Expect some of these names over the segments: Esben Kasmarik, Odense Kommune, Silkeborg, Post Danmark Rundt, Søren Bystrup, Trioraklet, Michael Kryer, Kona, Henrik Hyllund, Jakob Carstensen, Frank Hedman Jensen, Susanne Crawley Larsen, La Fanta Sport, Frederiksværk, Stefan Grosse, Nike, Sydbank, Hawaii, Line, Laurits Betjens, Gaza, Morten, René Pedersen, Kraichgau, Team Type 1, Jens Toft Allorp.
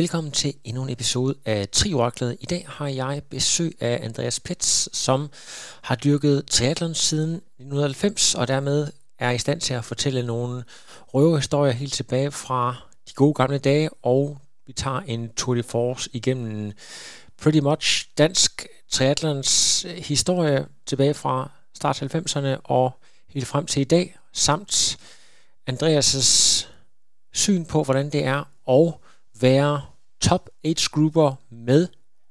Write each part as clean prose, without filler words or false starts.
Velkommen til endnu en episode af Trioraklet. I dag har jeg besøg af Andreas Peetz, som har dyrket triathlon siden 1990, og dermed er i stand til at fortælle nogle røverhistorier helt tilbage fra de gode gamle dage, og vi tager en tour de force igennem pretty much dansk triathlons historie tilbage fra start 90'erne og helt frem til i dag, samt Andreas' syn på, hvordan det er at være top age grupper med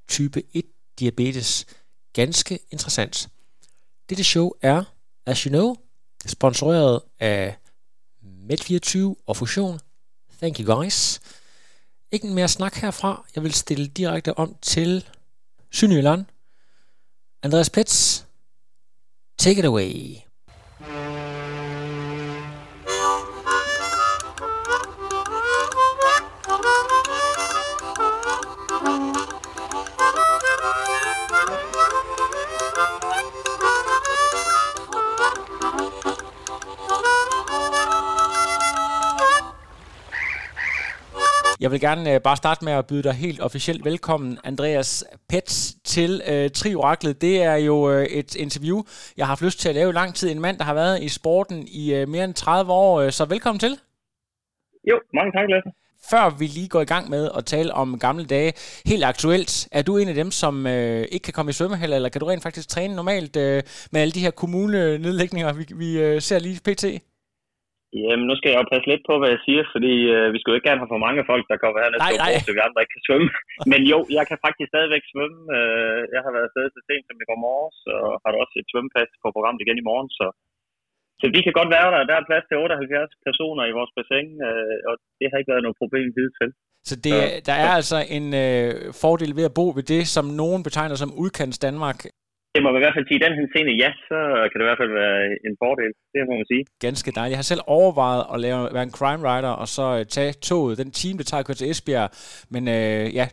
type 1 diabetes. Ganske interessant. Dette show er, as you know, sponsoreret af Med24 og Fusion. Thank you guys. Ikke mere snak herfra. Jeg vil stille direkte om til Sønderjylland. Andreas Peetz, take it away. Jeg vil gerne bare starte med at byde dig helt officielt velkommen, Andreas Peetz, til Trioraklet. Det er jo et interview, jeg har haft lyst til at lave i lang tid. En mand, der har været i sporten i mere end 30 år. Så velkommen til. Jo, mange tak, Lasse. Før vi lige går i gang med at tale om gamle dage, helt aktuelt, er du en af dem, som ikke kan komme i svømmehaller, eller kan du rent faktisk træne normalt med alle de her kommunenedlægninger, vi ser lige pt.? Jamen, nu skal jeg jo passe lidt på, hvad jeg siger, fordi vi skal jo ikke gerne have for mange folk, der kommer hernede, så vi andre ikke kan svømme. Men jo, jeg kan faktisk stadigvæk svømme. Jeg har været afsted så sent som i går morges, og har da også et svømmepas på programmet igen i morgen. Så vi kan godt være der. Der er plads til 78 personer i vores bassin, og det har ikke været noget problem hidtil. Så der er altså en fordel ved at bo ved det, som nogen betegner som udkants Danmark. Det må man i hvert fald sige, i den henseende, ja, så kan det i hvert fald være en fordel. Det må man sige. Ganske dejligt. Jeg har selv overvejet at være en crime rider, og så tage toget, den time, det tager at køre til Esbjerg. Men ja,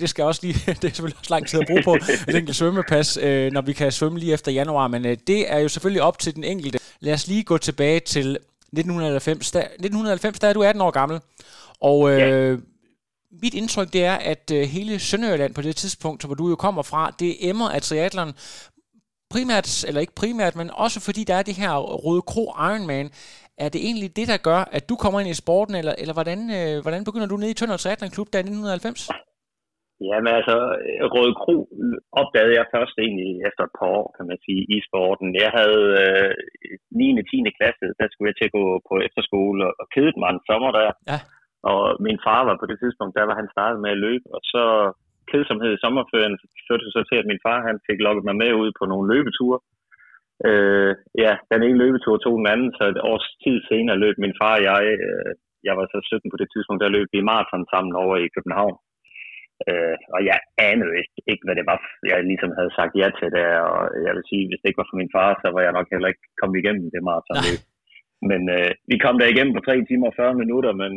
det skal også lige, det er selvfølgelig også lang tid at bruge på et enkelt svømmepas, når vi kan svømme lige efter januar. Men det er jo selvfølgelig op til den enkelte. Lad os lige gå tilbage til 1990. 1990, der er du 18 år gammel, og... Ja. Mit indtryk, det er, at hele Sønderjylland på det tidspunkt, hvor du jo kommer fra, det emmer af triathlon. Primært, eller ikke primært, men også fordi der er det her Rødekro Ironman. Er det egentlig det, der gør, at du kommer ind i sporten, eller hvordan begynder du nede i Tønder Triathlon Klub der i 1990? Jamen altså, Rødekro opdagede jeg først egentlig efter et par år, kan man sige, i sporten. Jeg havde 9. og 10. klasse, der skulle jeg til at gå på efterskole og kedede mig en sommer der. Ja. Og min far var på det tidspunkt, der var han startet med at løbe, og så kedsomhed i sommerferien førte så til, at min far han fik lokket mig med ud på nogle løbeture. Den ene løbetur tog den anden, så et års tid senere løb min far og jeg var så 17 på det tidspunkt, der løb i maraton sammen over i København. Og jeg anede ikke, hvad det var, jeg ligesom havde sagt ja til det, og jeg vil sige, hvis det ikke var for min far, så var jeg nok heller ikke kommet igennem det maratonløb. Men vi kom der igennem på 3 timer og 40 minutter, men...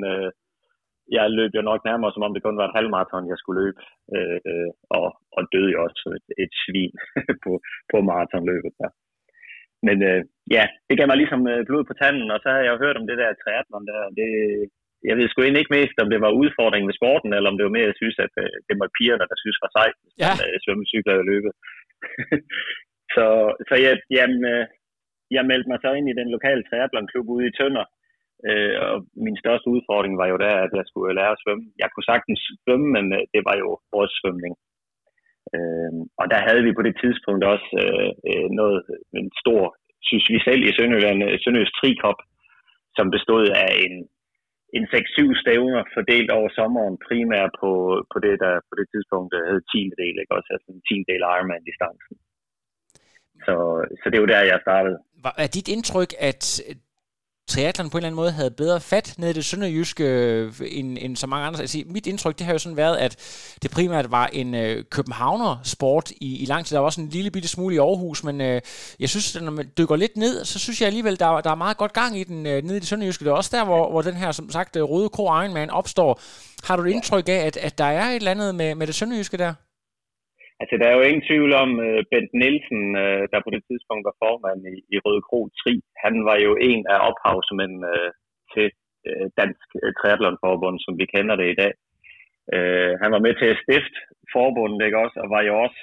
Jeg løb jo nok nærmere, som om det kun var et halvmaraton, jeg skulle løbe, og døde jo også et svin på maratonløbet der. Men det gav mig ligesom blod på tanden, og så havde jeg jo hørt om det der triathlon der. Jeg ved sgu egentlig ikke mest, om det var udfordringen ved sporten, eller om det var mere, jeg synes, at det var pigerne, der synes var sejt, hvis man svømmecykler og løbet. Så jeg meldte mig så ind i den lokale triathlonklub ude i Tønder. Og min største udfordring var jo der, at jeg skulle lære at svømme. Jeg kunne sagtens svømme, men det var jo brystsvømning. Og der havde vi på det tidspunkt også en stor, synes vi selv i Sønderjylland, sønderjysk trikop, som bestod af en 6-7 stævner fordelt over sommeren, primært på det, der på det tidspunkt hed 10-del, ikke også? Altså en 10-del Ironman-distancen. Så det er jo der, jeg startede. Er dit indtryk, at triathlon på en eller anden måde havde bedre fat nede i det sønderjyske end så mange andre. Altså, mit indtryk, det har jo sådan været, at det primært var en københavner-sport i lang tid. Der var også en lille bitte smule i Aarhus, men jeg synes, når man dykker lidt ned, så synes jeg alligevel, der er meget godt gang i den nede i det sønderjyske. Det er også der, hvor den her, som sagt, Rødekro Ironman opstår. Har du et indtryk af, at der er et eller andet med det sønderjyske der? Altså, der er jo ingen tvivl om Bent Nielsen, der på det tidspunkt var formand i Rødekro Tri. Han var jo en af ophavsmændene til Dansk Triathlonforbund, som vi kender det i dag. Han var med til at stifte forbundet, ikke også, og var jo også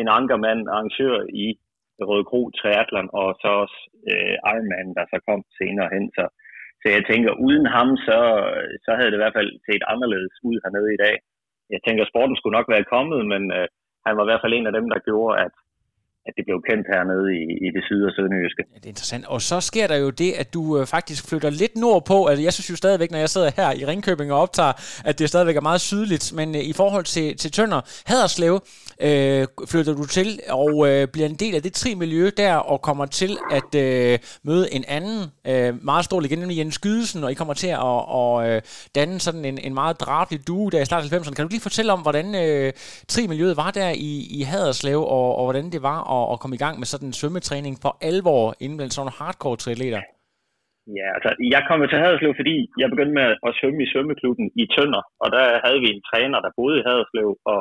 en ankermand, arrangør i Rødekro Triathlon, og så også Ironman, der så kom senere hen. Så jeg tænker, uden ham, så havde det i hvert fald set anderledes ud hernede i dag. Jeg tænker, sporten skulle nok være kommet, men han var i hvert fald en af dem, der gjorde, at det blev kendt hernede i det syd- og sønderjyske. Ja, det er interessant. Og så sker der jo det, at du faktisk flytter lidt nordpå. Altså, jeg synes jo stadigvæk, når jeg sidder her i Ringkøbing og optager, at det stadigvæk er meget sydligt. Men i forhold til Tønder, Haderslev flytter du til og bliver en del af det tri-miljø der og kommer til at møde en anden meget stor legende, nemlig Jens Gydesen, og I kommer til at danne sådan en meget drabelig duo der i starten af 90'erne. Kan du lige fortælle om, hvordan tri-miljøet var der i Haderslev, og hvordan det var og komme i gang med sådan en svømmetræning for alvor inden blandt sådan nogle hardcore triatleter? Ja, altså jeg kom til Haderslev, fordi jeg begyndte med at svømme i svømmeklubben i Tønder, og der havde vi en træner, der boede i Haderslev, og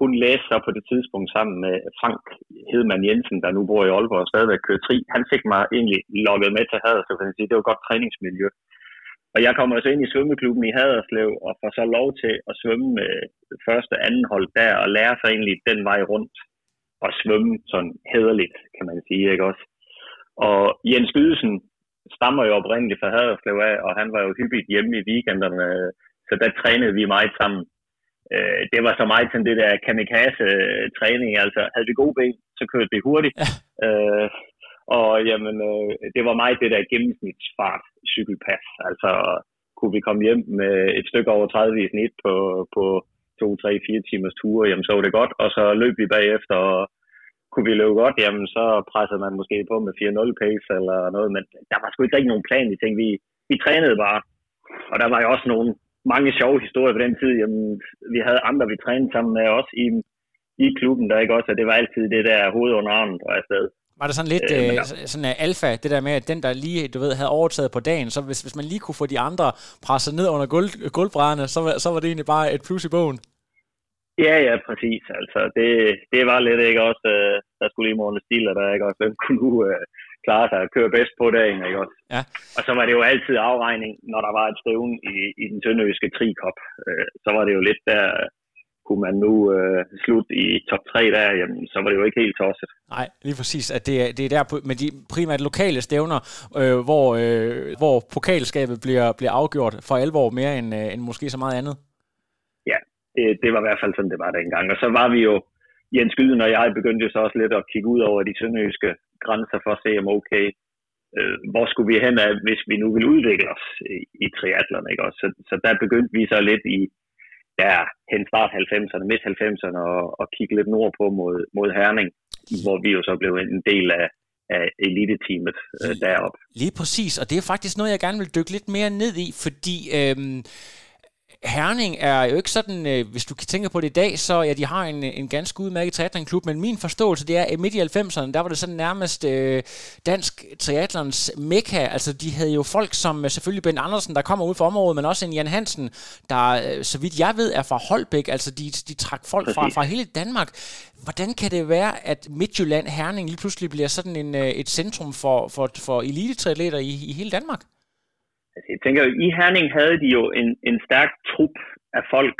hun læste sig på det tidspunkt sammen med Frank Hedman Jensen, der nu bor i Aalborg og stadigvæk kører tri. Han fik mig egentlig lukket med til Haderslev, kan man sige. Det var et godt træningsmiljø. Og jeg kom altså ind i svømmeklubben i Haderslev og får så lov til at svømme med første og anden hold der, og lære sig egentlig den vej rundt og svømme sådan hæderligt, kan man sige, ikke også? Og Jens Gydesen stammer jo oprindeligt fra Haderslev af, og han var jo hyppigt hjemme i weekenderne, så der trænede vi meget sammen. Det var så meget sådan det der kamikaze-træning, altså havde vi gode ben, så kørte vi hurtigt. Og jamen, det var meget det der gennemsnitsfart cykelpas, altså kunne vi komme hjem med et stykke over 30 i snit på 2-3-4 timers ture, jamen så var det godt, og så løb vi bagefter, og kunne vi løbe godt, jamen så pressede man måske på med 4-0 pace eller noget, men der var sgu ikke rigtig nogen plan, jeg tænkte, vi trænede bare, og der var jo også mange sjove historier på den tid, jamen vi havde andre, vi trænede sammen med os i klubben, der ikke også, og det var altid det der hoved under armen og afsted. Var det sådan lidt sådan alfa, det der med, at den, der lige havde overtaget på dagen, så hvis man lige kunne få de andre presset ned under gulvbrædderne, så var det egentlig bare et plus i bogen? Ja, præcis. Altså, det var lidt, ikke også? Der skulle lige måle stille, der ikke også, hvem kunne nu klare sig at køre bedst på dagen, ikke også? Ja. Og så var det jo altid afregning, når der var et stævne i den sønderjyske trikop. Så var det jo lidt der. Kunne man nu slutte i top 3 der, jamen, så var det jo ikke helt tosset. Nej, lige præcis. At det er der med de primært lokale stævner, hvor pokalskabet bliver afgjort for alvor mere end måske så meget andet. Ja, det var i hvert fald sådan, det var dengang. Og så var vi jo, Jens Gyden og jeg begyndte jo så også lidt at kigge ud over de sønderjyske grænser for at se, om okay, hvor skulle vi hen af, hvis vi nu ville udvikle os i triathlon, ikke også? Så der begyndte vi så lidt i der hen start 90'erne, midt 90'erne og kigge lidt nordpå mod Herning, hvor vi jo så blev en del af eliteteamet deroppe. Lige præcis, og det er faktisk noget, jeg gerne vil dykke lidt mere ned i, fordi Herning er jo ikke sådan, hvis du tænker på det i dag, så ja, de har en ganske udmærket triathlonklub, men min forståelse, det er, at midt i 90'erne, der var det sådan nærmest dansk triathlons mekka. Altså, de havde jo folk som selvfølgelig Bent Andersen, der kommer ud fra området, men også en Jan Hansen, der, så vidt jeg ved, er fra Holbæk. Altså, de trak folk fra hele Danmark. Hvordan kan det være, at Midtjylland, Herning, lige pludselig bliver sådan et centrum for elitetriatleter i hele Danmark? Jeg tænker jo, i Herning havde de jo en stærk trup af folk,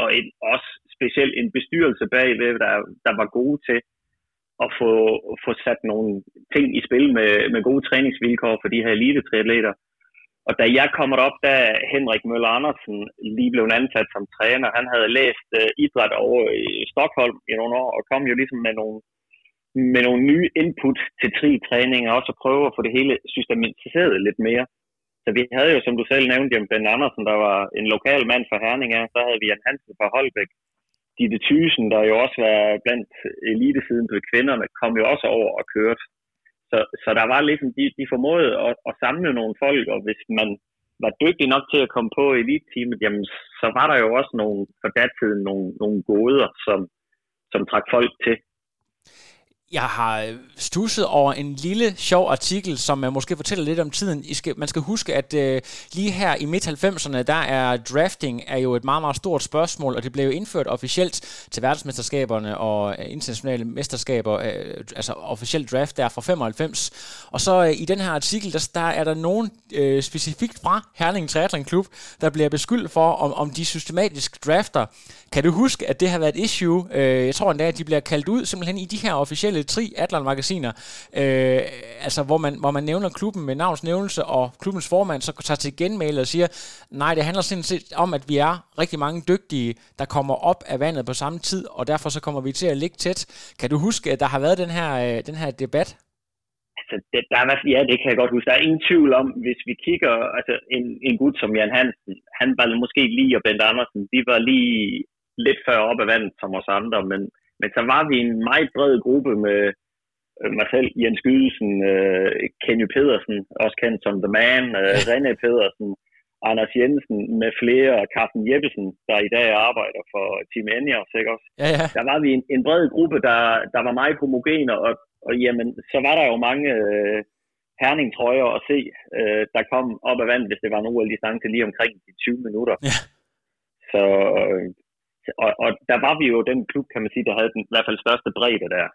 og også specielt en bestyrelse bagved, der var gode til at få sat nogle ting i spil med gode træningsvilkår for de her elite-triatleter. Og da jeg kommer op, da Henrik Møller Andersen lige blev ansat som træner, han havde læst idræt over i Stockholm i nogle år, og kom jo ligesom med nogle nye input til tri-træning, og også at prøve at få det hele systematiseret lidt mere. Så vi havde jo, som du selv nævnte, Bent Andersen, der var en lokal mand fra Herning, så havde vi Jan Hansen fra Holbæk. Ditte Thyssen, der jo også var blandt elitesiden på kvinderne, kom jo også over og kørte. Så der var ligesom, de formåede at samle nogle folk, og hvis man var dygtig nok til at komme på elite-teamet, jamen så var der jo også nogle goder, som trak folk til. Jeg har stusset over en lille sjov artikel, som måske fortæller lidt om tiden. Man skal huske, at lige her i midt-90'erne, der er drafting er jo et meget, meget stort spørgsmål, og det blev indført officielt til verdensmesterskaberne og internationale mesterskaber, altså officielt draft der fra 95. Og så i den her artikel, der er der nogen specifikt fra Herning Triathlon Klub, der bliver beskyldt for, om de systematisk drafter. Kan du huske, at det har været et issue? Jeg tror endda, at de bliver kaldt ud simpelthen i de her officielle triathlon-magasiner, altså hvor man nævner klubben med navnsnævnelse, og klubbens formand så tager til genmæle og siger, nej, det handler sådan set om, at vi er rigtig mange dygtige, der kommer op af vandet på samme tid, og derfor så kommer vi til at ligge tæt. Kan du huske, at der har været den her debat? Altså, ja, det kan jeg godt huske. Der er ingen tvivl om, hvis vi kigger, altså en gut som Jan Hansen, han var måske lige, og Bent Andersen, de var lige lidt før op af vandet som os andre, men så var vi en meget bred gruppe med Marcel Jens Gysen, Kenny Pedersen, også kendt som The Man, René Pedersen, Anders Jensen med flere, og Carsten Jeppesen, der i dag arbejder for Team Enios, ikke også? Ja, ja. Der var vi en bred gruppe, der var meget homogene, og jamen, så var der jo mange herningtrøjer at se, der kom op af vand, hvis det var en ugerlig distance lige omkring de 20 minutter. Ja. Så... Og der var vi jo den klub, kan man sige, der havde den i hvert fald største bredde der.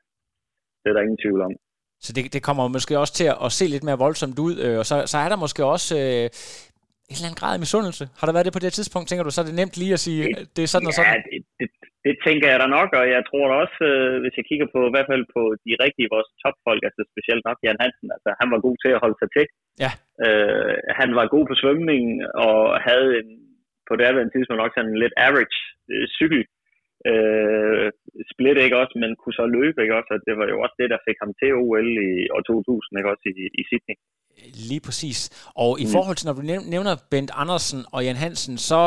Det er der ingen tvivl om. Så det kommer måske også til at se lidt mere voldsomt ud, og så er der måske også en eller anden grad af misundelse. Har der været det på det tidspunkt, tænker du, så er det nemt lige at sige, det er sådan og sådan? Ja, det tænker jeg da nok, og jeg tror da også, hvis jeg kigger på i hvert fald på de rigtige vores topfolk, altså specielt nok Jan Hansen, altså han var god til at holde sig til. Ja. Han var god på svømning, og havde på det andet tidspunkt nok sådan en lidt average cykelsplit, ikke også, men kunne så løbe, ikke også, og det var jo også det, der fik ham til OL i år 2000, ikke også, i Sydney. Lige præcis. Og i forhold til, når du nævner Bent Andersen og Jan Hansen, så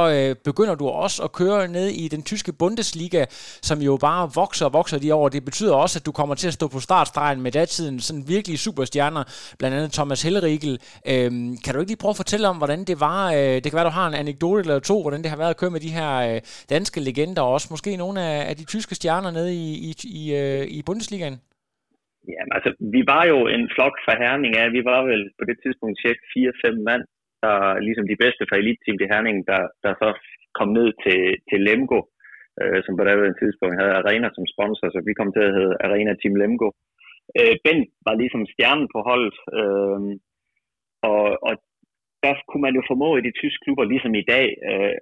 begynder du også at køre ned i den tyske Bundesliga, som jo bare vokser og vokser de år. Det betyder også, at du kommer til at stå på startstregen med datiden, sådan virkelige superstjerner, blandt andet Thomas Hellerigel. Kan du ikke lige prøve at fortælle om, hvordan det var? Det kan være, du har en anekdote eller to, hvordan det har været at køre med de her danske legender, og også måske nogle af de tyske stjerner nede i Bundesligaen? Jamen, altså, vi var jo en flok fra Herning af. Vi var vel på det tidspunkt cirka 4-5 mand, der ligesom de bedste fra elite-team i Herning, der så kom ned til Lemgo, som på det tidspunkt havde Arena som sponsor, så vi kom til at hedde Arena Team Lemgo. Bent var ligesom stjernen på holdet, og der kunne man jo formå i de tyske klubber, ligesom i dag,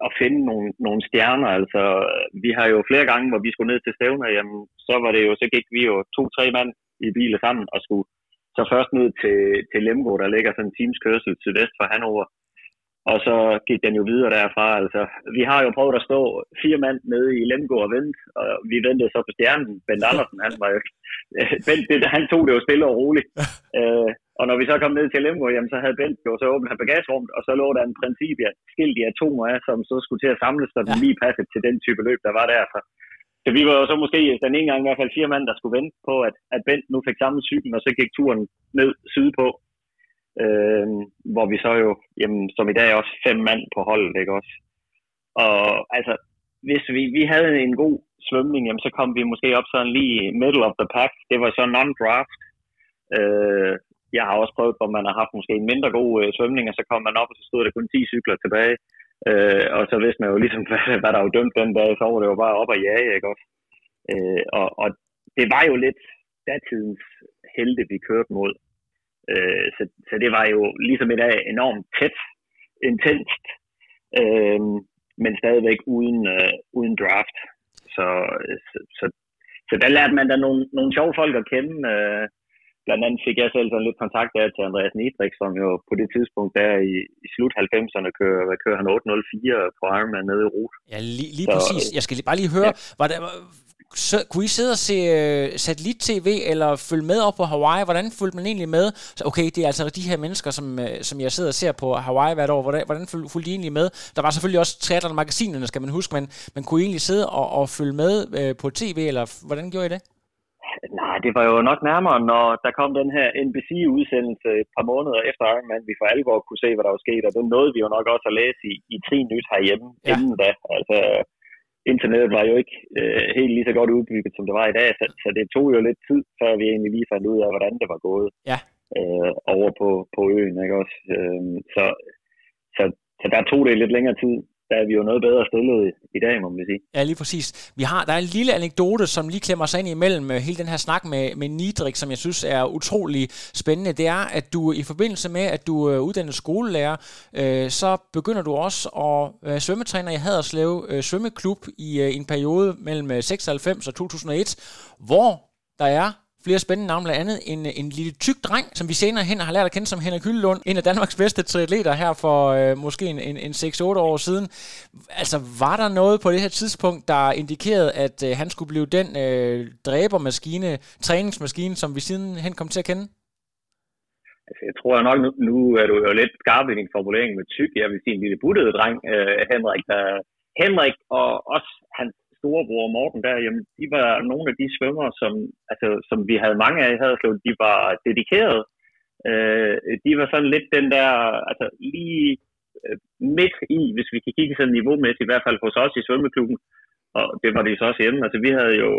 at finde nogle stjerner. Altså, vi har jo flere gange, hvor vi skulle ned til stævner, jamen, så gik vi jo 2-3 mand i biler sammen, og skulle så først ned til Lemgo, der ligger sådan en times kørsel sydvest fra Hannover. Og så gik den jo videre derfra. Altså, vi har jo prøvet at stå 4 mand nede i Lemgo og vente, og vi ventede så på stjernen. Bent Andersen, han var jo... han tog det jo stille og roligt. Og når vi så kom ned til Lemgo, jamen, så havde Bent jo så åbnet her bagagerummet, og så lå der en principskilt i atomer af, som så skulle til at samles, så den lige passede til den type løb, der var derfra. Så vi var jo så måske den ene gang i hvert fald 4 mand, der skulle vente på, at Bent nu fik samme cyklen, og så gik turen ned sydpå, hvor vi så jo, jamen, som i dag, også 5 mand på holdet, ikke også? Og altså, hvis vi havde en god svømning, jamen, så kom vi måske op sådan lige middle of the pack. Det var så non-draft. Jeg har også prøvet, hvor man har haft måske en mindre god svømning, og så kom man op, og så stod der kun 10 cykler tilbage. Og så vidste man jo ligesom, hvad der var dømt den dag, så var det jo bare op og jage, ikke også? Og det var jo lidt datidens helte, vi kørte mod. Så det var jo ligesom i dag enormt tæt, intenst, men stadigvæk uden draft. Så der lærte man da nogle sjove folk at kende. Blandt andet fik jeg selv sådan lidt kontakt af til Andreas Niedrich, som jo på det tidspunkt der i slut 90'erne kører han 8.04 på Ironman nede i Roth. Ja, lige så, præcis. Jeg skal bare lige høre, ja. Kunne I sidde og se satellit-tv eller følge med op på Hawaii? Hvordan fulgte man egentlig med? Så, okay, det er altså de her mennesker, som jeg sidder og ser på Hawaii hvert år. Hvordan fulgte I egentlig med? Der var selvfølgelig også triathlon-magasinerne, skal man huske, men kunne I egentlig sidde og følge med på tv, eller hvordan gjorde I det? Nej, det var jo nok nærmere, når der kom den her NBC-udsendelse et par måneder efter Ironman, vi for alvor kunne se, hvad der var sket, og det nåede vi jo nok også at læse i Tri Nyt herhjemme inden da. Altså, internettet var jo ikke helt lige så godt udbygget, som det var i dag, så det tog jo lidt tid, før vi egentlig lige fandt ud af, hvordan det var gået over på øen, ikke også? Så der tog det lidt længere tid. Der er vi jo noget bedre stillet i dag, må man sige. Ja, lige præcis. Der er en lille anekdote, som lige klemmer sig ind imellem hele den her snak med Niedrich, som jeg synes er utrolig spændende. Det er, at du i forbindelse med, at du er uddannet skolelærer, så begynder du også at være svømmetræner i Haderslev Svømmeklub i en periode mellem 96 og 2001, hvor der er flere spændende navn, blandt andet en lille tyk dreng, som vi senere hen har lært at kende som Henrik Hyllund, en af Danmarks bedste triatleter her for måske en 6-8 år siden. Altså, var der noget på det her tidspunkt, der indikerede, at han skulle blive den dræbermaskine, træningsmaskine, som vi siden hen kom til at kende? Altså, jeg tror nok, nu er du jo lidt skarp i din formulering med tyk. Jeg vil sige en lille buttede dreng, Henrik og også hans storebror Morten der, jamen, de var nogle af de svømmere, som vi havde mange af i Haderslev, de var dedikerede. De var sådan lidt den der, altså lige midt i, hvis vi kan kigge sådan niveaumæssigt, i hvert fald hos os i svømmeklubben, og det var det så også hjemme. Altså vi havde jo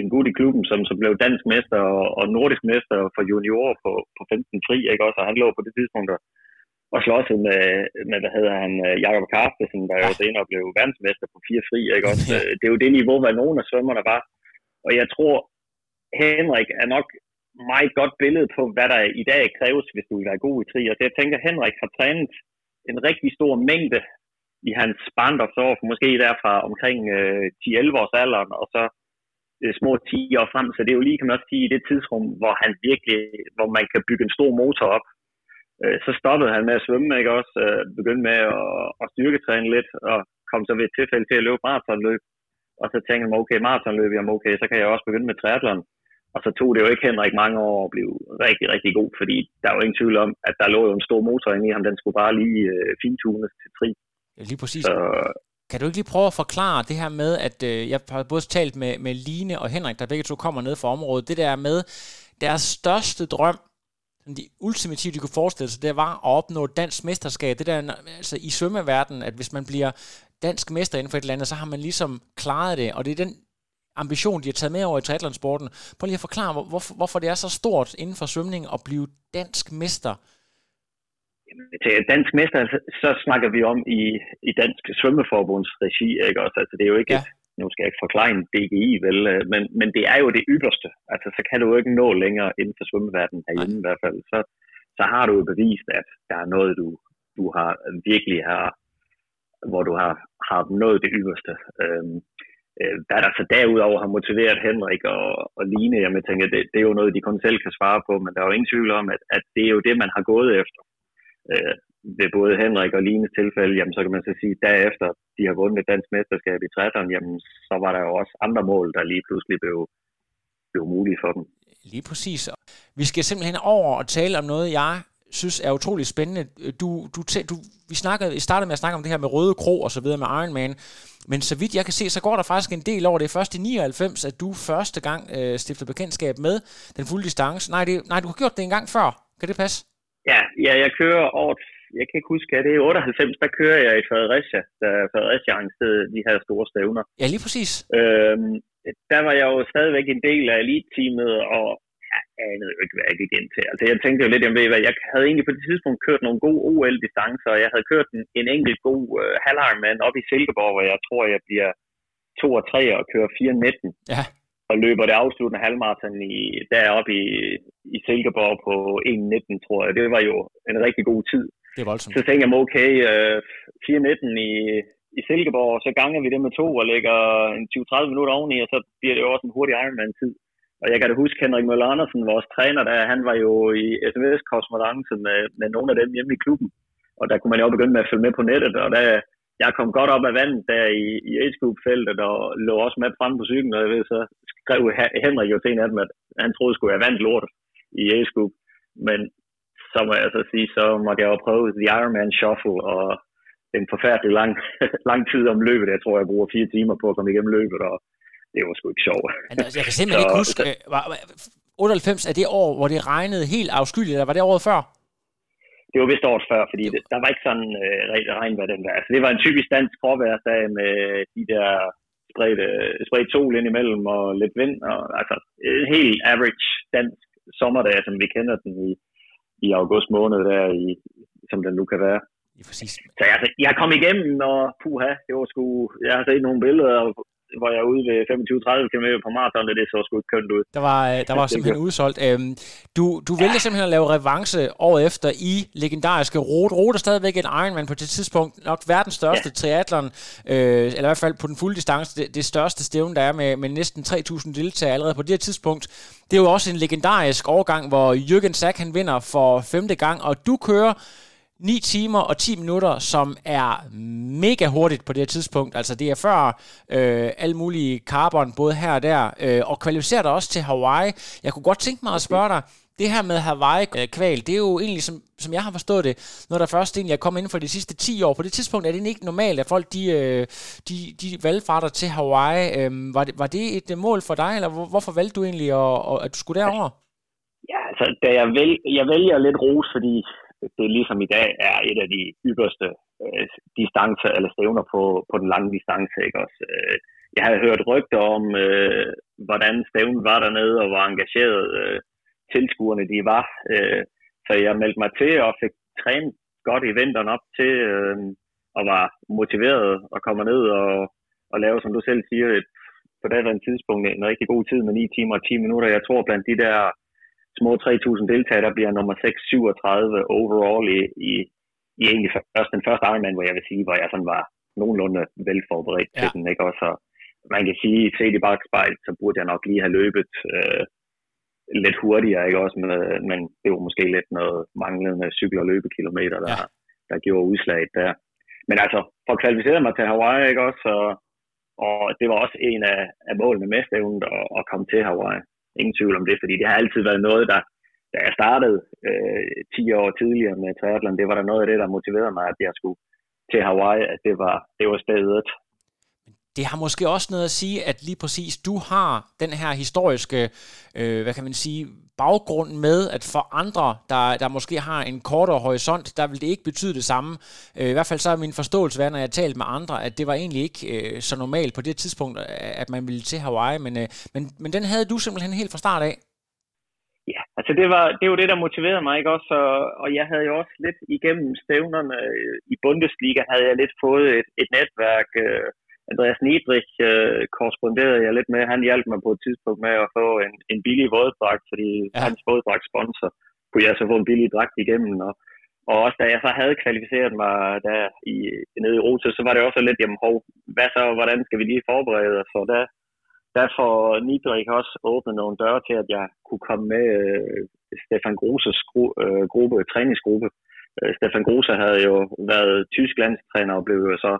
en gut i klubben, som blev dansk mester og nordisk mester for juniorer på 15 fri, ikke også? Og han lå på det tidspunkt og slåsede med hvad hedder han, Jakob Carstensen, der jo senere blev verdensmester på 4 fri, ikke også? Det er jo det niveau, hvad nogen af svømmerne var. Og jeg tror, Henrik er nok meget godt billede på, hvad der i dag kræves, hvis du vil være god i tri. Og jeg tænker, Henrik har trænet en rigtig stor mængde i hans barndomsår, måske derfra omkring 10-11 års alderen, og så små 10 år frem. Så det er jo lige, kan man også sige, i det tidsrum, hvor han virkelig, hvor man kan bygge en stor motor op. Så stoppede han med at svømme, ikke også? Begyndte med at styrketræne lidt, og kom så ved et tilfælde til at løbe maratonløb. Og så tænkte han, okay, maratonløb, jamen okay, så kan jeg også begynde med triathlon. Og så tog det jo ikke Henrik mange år at blive rigtig, rigtig god, fordi der er jo ingen tvivl om, at der lå jo en stor motor inde i ham, den skulle bare lige fintunes til tri. Ja, lige præcis. Så kan du ikke lige prøve at forklare det her med, at jeg har både talt med Line og Henrik, der begge to kommer ned fra området, det der med deres største drøm, de ultimative, de kunne forestille sig, det var at opnå dansk mesterskab. Det der, altså i svømmeverdenen, at hvis man bliver dansk mester inden for et eller andet, så har man ligesom klaret det, og det er den ambition, de har taget med over i triathlonsporten. Prøv lige at forklare, hvorfor det er så stort inden for svømning at blive dansk mester. Til dansk mester, så snakker vi om i Dansk Svømmeforbunds regi, ikke også? Altså det er jo ikke nu skal jeg ikke forklare en DGI, vel, men det er jo det yderste. Altså, så kan du jo ikke nå længere inden for svømmeverdenen herhjemme i hvert fald. Så har du jo bevist, at der er noget, du har virkelig har, hvor du har nået det yderste. Hvad der så derudover har motiveret Henrik og Line, jeg tænker, det er jo noget, de kun selv kan svare på, men der er jo ingen tvivl om, at det er jo det, man har gået efter. Ved både Henrik og Lines tilfælde, jamen så kan man så sige, at derefter de har vundet et dansk mesterskab i triathlon, jamen så var der jo også andre mål, der lige pludselig blev mulige for dem. Lige præcis. Vi skal simpelthen over og tale om noget, jeg synes er utrolig spændende. Vi startede med at snakke om det her med Rødekro og så videre med Ironman, men så vidt jeg kan se, så går der faktisk en del over. Det er først i 99, at du første gang stiftede bekendtskab med den fulde distance. Nej, du har gjort det en gang før. Kan det passe? Ja, jeg kører over. Jeg kan ikke huske, at det er i 98, der kører jeg i Fredericia, da Fredericia arrangerede de her store stævner. Ja, lige præcis. Der var jeg jo stadigvæk en del af elite-teamet, og jeg anede jo ikke, hvad jeg gik ind til. Altså, jeg tænkte jo lidt, jeg havde egentlig på det tidspunkt kørt nogle gode OL-distancer, og jeg havde kørt en enkelt god halvarmand op i Silkeborg, hvor jeg tror, jeg bliver 2 og 3 og kører 4:19. Ja. Og løber det afsluttende halvmarathon deroppe i Silkeborg på 1:19, tror jeg. Det var jo en rigtig god tid. Det er voldsomt. Så tænkte jeg, okay, 4:19 i Silkeborg, så ganger vi det med 2 og lægger en 20-30 minutter oveni, og så bliver det jo også en hurtig Ironman-tid. Og jeg kan da huske, Henrik Møller Andersen, vores træner, der, han var jo i SMS-korrespondance med nogle af dem hjemme i klubben. Og der kunne man jo begynde med at følge med på nettet, og der, jeg kom godt op af vandet der i age-group-feltet, og lå også med frem på cyklen, og jeg ved, så skrev Henrik jo til en af dem, at han troede, skulle jeg vandt lort i age-group. Men så må jeg så sige, så måtte jeg jo prøve The Ironman Shuffle, og en forfærdelig lang tid om løbet. Jeg tror, jeg bruger 4 timer på at komme igennem løbet, og det var sgu ikke sjovt. Jeg kan simpelthen ikke huske, 98 er det år, hvor det regnede helt afskyeligt, eller var det året før? Det var vist året før, fordi det, der var ikke sådan rigtig regnvejr den der. Altså, det var en typisk dansk forværsdag med de der spredt sol ind imellem og lidt vind. Og, altså en helt average dansk sommerdag, som vi kender den i august måned, der i, som den nu kan være. Ja, præcis. Så altså, jeg kom igennem, og puha, det var sgu, jeg har set nogle billeder, hvor jeg er ude ved 25-30 km på maraton, og det så sgu ikke kønt ud. Der var simpelthen udsolgt. Du vælger simpelthen at lave revanche året efter i legendariske Roth. Roth er stadigvæk en Ironman på det tidspunkt, nok verdens største triathlon, eller i hvert fald på den fulde distance, det største stævne, der er med næsten 3.000 deltagere allerede på det her tidspunkt. Det er jo også en legendarisk årgang, hvor Jürgen Sack han vinder for 5. gang, og du kører 9 timer og 10 minutter, som er mega hurtigt på det her tidspunkt. Altså det er før alle mulige carbon, både her og der, og kvalificerer dig også til Hawaii. Jeg kunne godt tænke mig at spørge dig, det her med Hawaii-kval, det er jo egentlig, som jeg har forstået det, når der først egentlig er kommet inden for de sidste 10 år. På det tidspunkt er det ikke normalt, at folk de valgfarter til Hawaii. Var det et mål for dig, eller hvorfor valgte du egentlig, at du skulle derover? Ja, altså da jeg vælger lidt ros, fordi det er ligesom i dag er et af de ypperste distancer eller stævner på den lange distance, ikke også? Jeg havde hørt rygter om, hvordan stævnen var dernede, og hvor engageret tilskuerne de var. Så jeg meldte mig til og fik trænet godt i vinteren op til, og var motiveret og komme ned og lave, som du selv siger, på daværende tidspunkt en rigtig god tid med 9 timer og 10 minutter. Jeg tror blandt de der små 3.000 deltagere, der bliver nummer 637 overall i egentlig den første Ironman, hvor jeg vil sige, hvor jeg sådan var nogenlunde velforberedt til den, ikke også? Og man kan sige, at set i bagspejlet, så burde jeg nok lige have løbet lidt hurtigere, ikke også? Men det var måske lidt noget manglende cykel- og løbekilometer, der gjorde udslaget der. Men altså, for at kvalificere mig til Hawaii, ikke også? Og det var også en af målene med stævnet at komme til Hawaii. Ingen tvivl om det, fordi det har altid været noget, da jeg startede 10 år tidligere med triathlon, det var der noget af det, der motiverede mig, at jeg skulle til Hawaii, at det var stedet. Det har måske også noget at sige, at lige præcis du har den her historiske, hvad kan man sige, baggrund med, at for andre, der måske har en kortere horisont, der vil det ikke betyde det samme. I hvert fald så er min forståelse været, når jeg talte med andre, at det var egentlig ikke så normalt på det tidspunkt, at man ville til Hawaii, men den havde du simpelthen helt fra start af. Ja, altså det var det, der motiverede mig, ikke også? Og jeg havde jo også lidt igennem stævnerne i Bundesliga, havde jeg lidt fået et netværk. Andreas Niedrich korresponderede jeg lidt med. Han hjalp mig på et tidspunkt med at få en billig våddragt, fordi hans våddragtsponsor kunne jeg så få en billig dragt igennem. Og også da jeg så havde kvalificeret mig der nede i Rote, så var det også lidt, jamen hov, hvad så, hvordan skal vi lige forberede os? Så der får Niedrich også åbnet nogle døre til, at jeg kunne komme med Stefan Grosses træningsgruppe. Stefan Grosse havde jo været tysk landstræner og blev jo så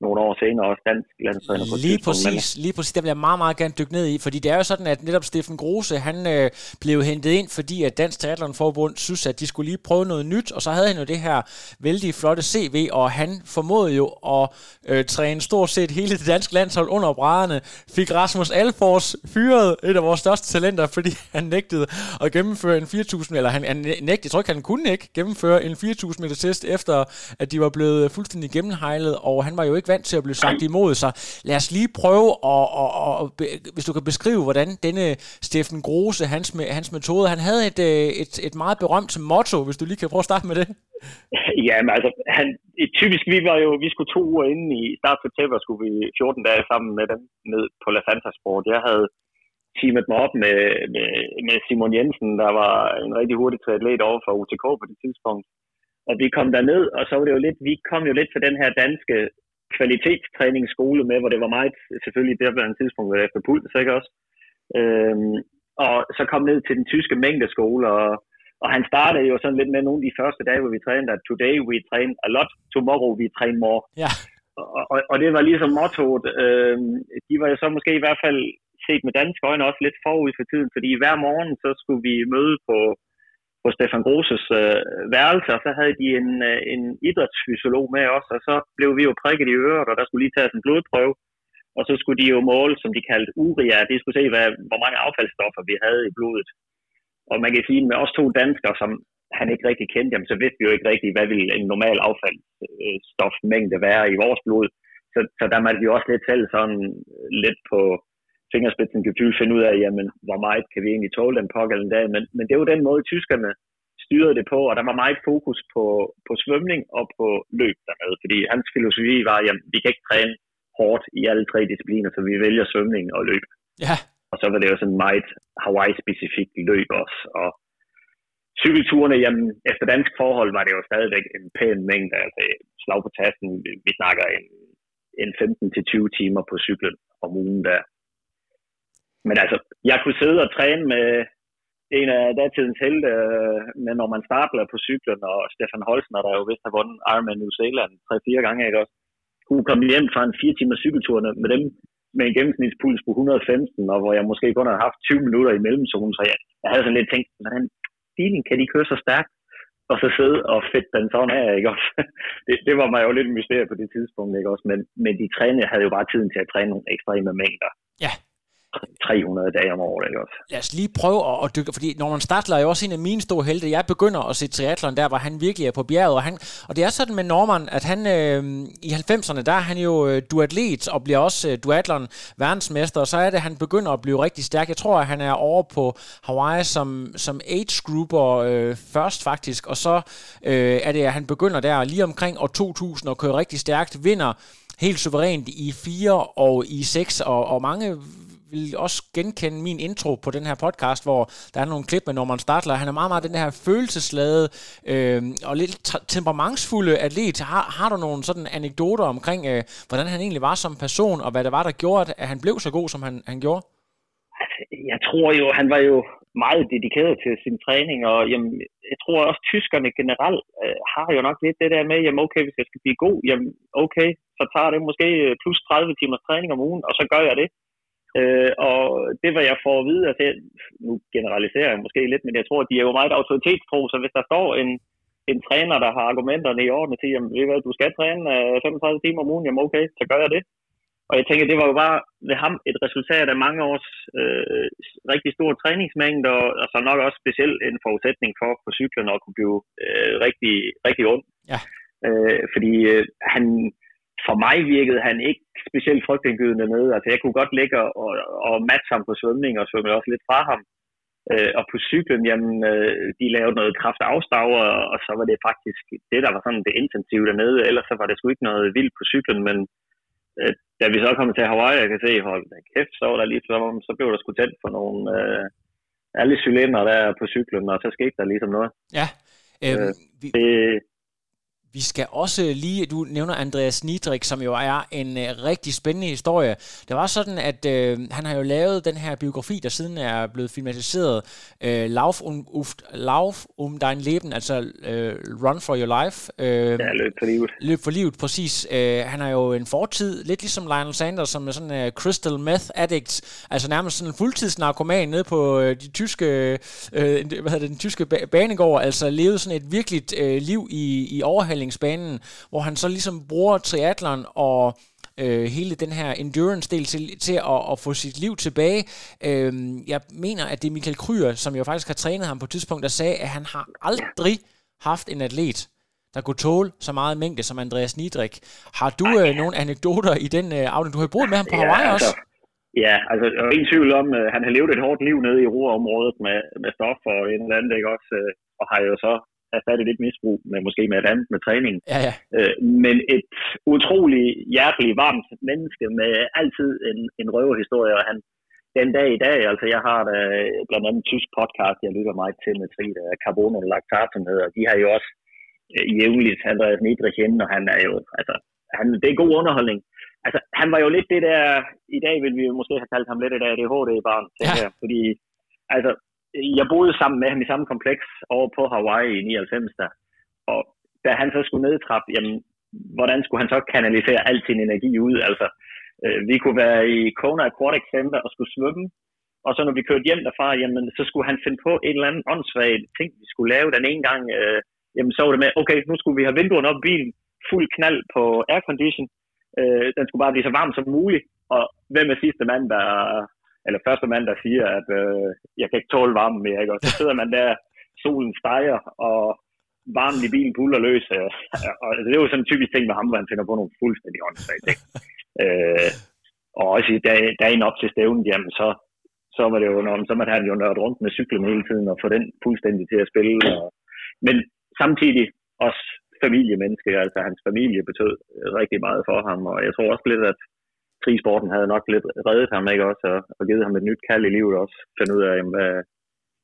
nogle år senere også dansk landstræner på lige præcis, der vil jeg meget, meget gerne dykke ned i, fordi det er jo sådan, at netop Steffen Grosse, han blev hentet ind, fordi at Dansk Triathlonforbund synes, at de skulle lige prøve noget nyt, og så havde han jo det her vældig flotte CV, og han formåede jo at træne stort set hele det danske landshold under brædderne, fik Rasmus Alfors fyret, et af vores største talenter, fordi han nægtede at gennemføre en 4.000, eller jeg tror ikke, han kunne ikke gennemføre en 4.000 meter test, efter at de var blevet fuldstændig gennemhejlet, og han var jo ikke vant til at blive sagt imod, så lad os lige prøve hvis du kan beskrive, hvordan denne Steffen Grosse, hans metode, han havde et meget berømt motto, hvis du lige kan prøve at starte med det. Jamen altså, typisk vi skulle 2 uger inden i start september, skulle vi 14 dage sammen med dem ned på La Fanta Sport. Jeg havde teamet mig op med Simon Jensen, der var en rigtig hurtig triatlet over for UTK på det tidspunkt, og vi kom derned, og så var det jo lidt, vi kom jo lidt til den her danske kvalitetstræningsskole med, hvor det var meget, selvfølgelig der på et tidspunkt var efter puls, ikke også? Og så kom ned til den tyske mængdeskole, og han startede jo sådan lidt med nogle af de første dage, hvor vi trænede, at today we train a lot, tomorrow we train more. Ja. Og det var ligesom mottoet. De var jo så måske i hvert fald set med danske øjne også lidt forud for tiden, fordi hver morgen så skulle vi møde på Stefan Grosses værelse, og så havde de en idrætsfysiolog med os, og så blev vi jo prikket i øret, og der skulle lige tages en blodprøve, og så skulle de jo måle, som de kaldte urea, de skulle se, hvor mange affaldsstoffer vi havde i blodet. Og man kan sige, at med os to danskere, som han ikke rigtig kendte, jamen, så vidste vi jo ikke rigtig, hvad ville en normal affaldsstofmængde være i vores blod. Så der måtte vi også lidt selv sådan lidt på fingerspidsen kan tydeligt finde ud af, jamen, hvor meget kan vi egentlig tåle den pågældende dag. Men det er jo den måde, tyskerne styrede det på, og der var meget fokus på svømning og på løb dernede. Fordi hans filosofi var, jamen, vi kan ikke træne hårdt i alle tre discipliner, så vi vælger svømning og løb. Ja. Og så var det jo sådan meget Hawaii-specifikt løb også. Og cykelturene, jamen, efter dansk forhold var det jo stadigvæk en pæn mængde. Altså slag på tasken, vi snakker en 15-20 timer på cyklen om ugen der. Men altså, jeg kunne sidde og træne med en af datidens helte, men når man stabler på cyklen, og Stefan Holsner, der jo vist har vundet Ironman New Zealand 3-4 gange, ikke også, kunne komme hjem fra en 4-timers cykeltur med dem med en gennemsnitspuls på 115, og hvor jeg måske kun havde haft 20 minutter i mellemzonen, så jeg havde sådan lidt tænkt, hvordan bilen kan de køre så stærkt, og så sidde og fedte den sådan her, ikke også? Det var mig jo lidt en mysterie på det tidspunkt, ikke også? Men de trænede havde jo bare tiden til at træne nogle ekstreme mængder. Ja. 300 dage om året, ikke også? Lad os lige prøve at dykke, fordi Norman Stadler er jo også en af mine store helte. Jeg begynder at se triathlon der, hvor han virkelig er på bjerget, og det er sådan med Norman, at han i 90'erne, der er han jo duatlet og bliver også duatlon verdensmester, og så er det, han begynder at blive rigtig stærk. Jeg tror, at han er over på Hawaii som age grouper først faktisk, og så er det, at han begynder der lige omkring år 2000 og kører rigtig stærkt, vinder helt suverænt i 4 og i 6, og mange vil også genkende min intro på den her podcast, hvor der er nogle klip med Norman Stadler. Han er meget, meget den her følelsesladede og lidt temperamentsfulde atlet. Har du nogle sådan anekdoter omkring, hvordan han egentlig var som person, og hvad det var, der gjorde, at han blev så god, som han gjorde? Jeg tror jo, han var jo meget dedikeret til sin træning, og jamen, jeg tror også, tyskerne generelt har jo nok lidt det der med, jamen okay, hvis jeg skal blive god, jamen okay, så tager det måske plus 30 timers træning om ugen, og så gør jeg det. Og det, hvad jeg får at vide, altså, nu generaliserer jeg måske lidt, men jeg tror, at de er jo meget autoritetstro, så hvis der står en træner, der har argumenterne i orden og siger, jamen, ved du skal træne 35 timer om ugen, jamen okay, så gør jeg det. Og jeg tænker, det var jo bare ved ham et resultat af mange års rigtig stor træningsmængde, og så nok også specielt en forudsætning for på cyklen at kunne blive rigtig, rigtig ond. Ja. Fordi han... For mig virkede han ikke specielt frygtindgydende med. Altså, jeg kunne godt ligge og matche ham på svømning, og svømme også lidt fra ham. Og på cyklen, jamen, de lavede noget kraftafstager, og så var det faktisk det, der var sådan det intensive dernede. Ellers så var det sgu ikke noget vildt på cyklen, men da vi så kom til Hawaii, jeg kan se, hold da kæft, så var der lige om, så blev der sgu tændt for nogle alle cylinder der på cyklen, og så skete der ligesom noget. Ja. Vi skal også lige, du nævner Andreas Niedrich, som jo er en rigtig spændende historie. Det var sådan, at han har jo lavet den her biografi, der siden er blevet filmatiseret, Lauf um dein Leben, altså Run for Your Life. Løb for livet. Løb for livet, præcis. Han har jo en fortid, lidt ligesom Lionel Sanders, som er sådan en crystal meth addict, altså nærmest sådan en fuldtidsnarkoman nede på den tyske banegård, altså levede sådan et virkeligt liv i overhæld, hvor han så ligesom bruger triathlon og hele den her endurance-del til at få sit liv tilbage. Jeg mener, at det er Michael Kryer, som jo faktisk har trænet ham på et tidspunkt, der sagde, at han har aldrig haft en atlet, der kunne tåle så meget mængde som Andreas Niedrich. Har du nogle anekdoter i den afdeling? Du har jo boet med ham på Hawaii også. Ja, altså ingen tvivl om, han har levet et hårdt liv nede i roerområdet med stof og en eller anden, ikke også, og har jo så er fattet lidt misbrug, men måske med et andet med træningen. Ja, ja. Men et utroligt hjerteligt, varmt menneske med altid en røverhistorie, og han den dag i dag, altså jeg har blandt andet en tysk podcast, jeg lytter meget til med Trita, Carbon og Lactatum hedder, og de har jo også jævnligt Andreas Niedrich inden, og han er jo, altså, det er god underholdning. Altså, han var jo lidt det der, i dag vil vi jo måske have kaldt ham lidt et ADHD-barn, ja. Fordi, altså, jeg boede sammen med ham i samme kompleks over på Hawaii i 99. Og da han så skulle nedtrappe, jamen, hvordan skulle han så kanalisere al sin energi ud? Altså, vi kunne være i Kona Aquatic Center og skulle svømme. Og så når vi kørte hjem derfra, jamen, så skulle han finde på en eller anden åndssvagt ting, vi skulle lave den ene gang. Jamen, så var det med, okay, nu skulle vi have vinduerne op i bilen, fuld knald på aircondition. Den skulle bare blive så varm som muligt. Og hvem er sidste mand, der eller første mand, der siger, at jeg kan ikke tåle varmen mere, ikke? Og så sidder man der, solen steger, og varmen i bilen puller løs, og det er jo sådan en typisk ting med ham, hvor han finder på nogle fuldstændig åndssvage ting. Og også i dagen op til stævnen, jamen så var det jo, så måtte han jo nørde rundt med cyklen hele tiden, og få den fuldstændig til at spille. Men samtidig også familiemenneske, altså hans familie betød rigtig meget for ham, og jeg tror også lidt, at trisporten havde nok lidt reddet ham, ikke også, og givet ham et nyt kald i livet også, finde ud af,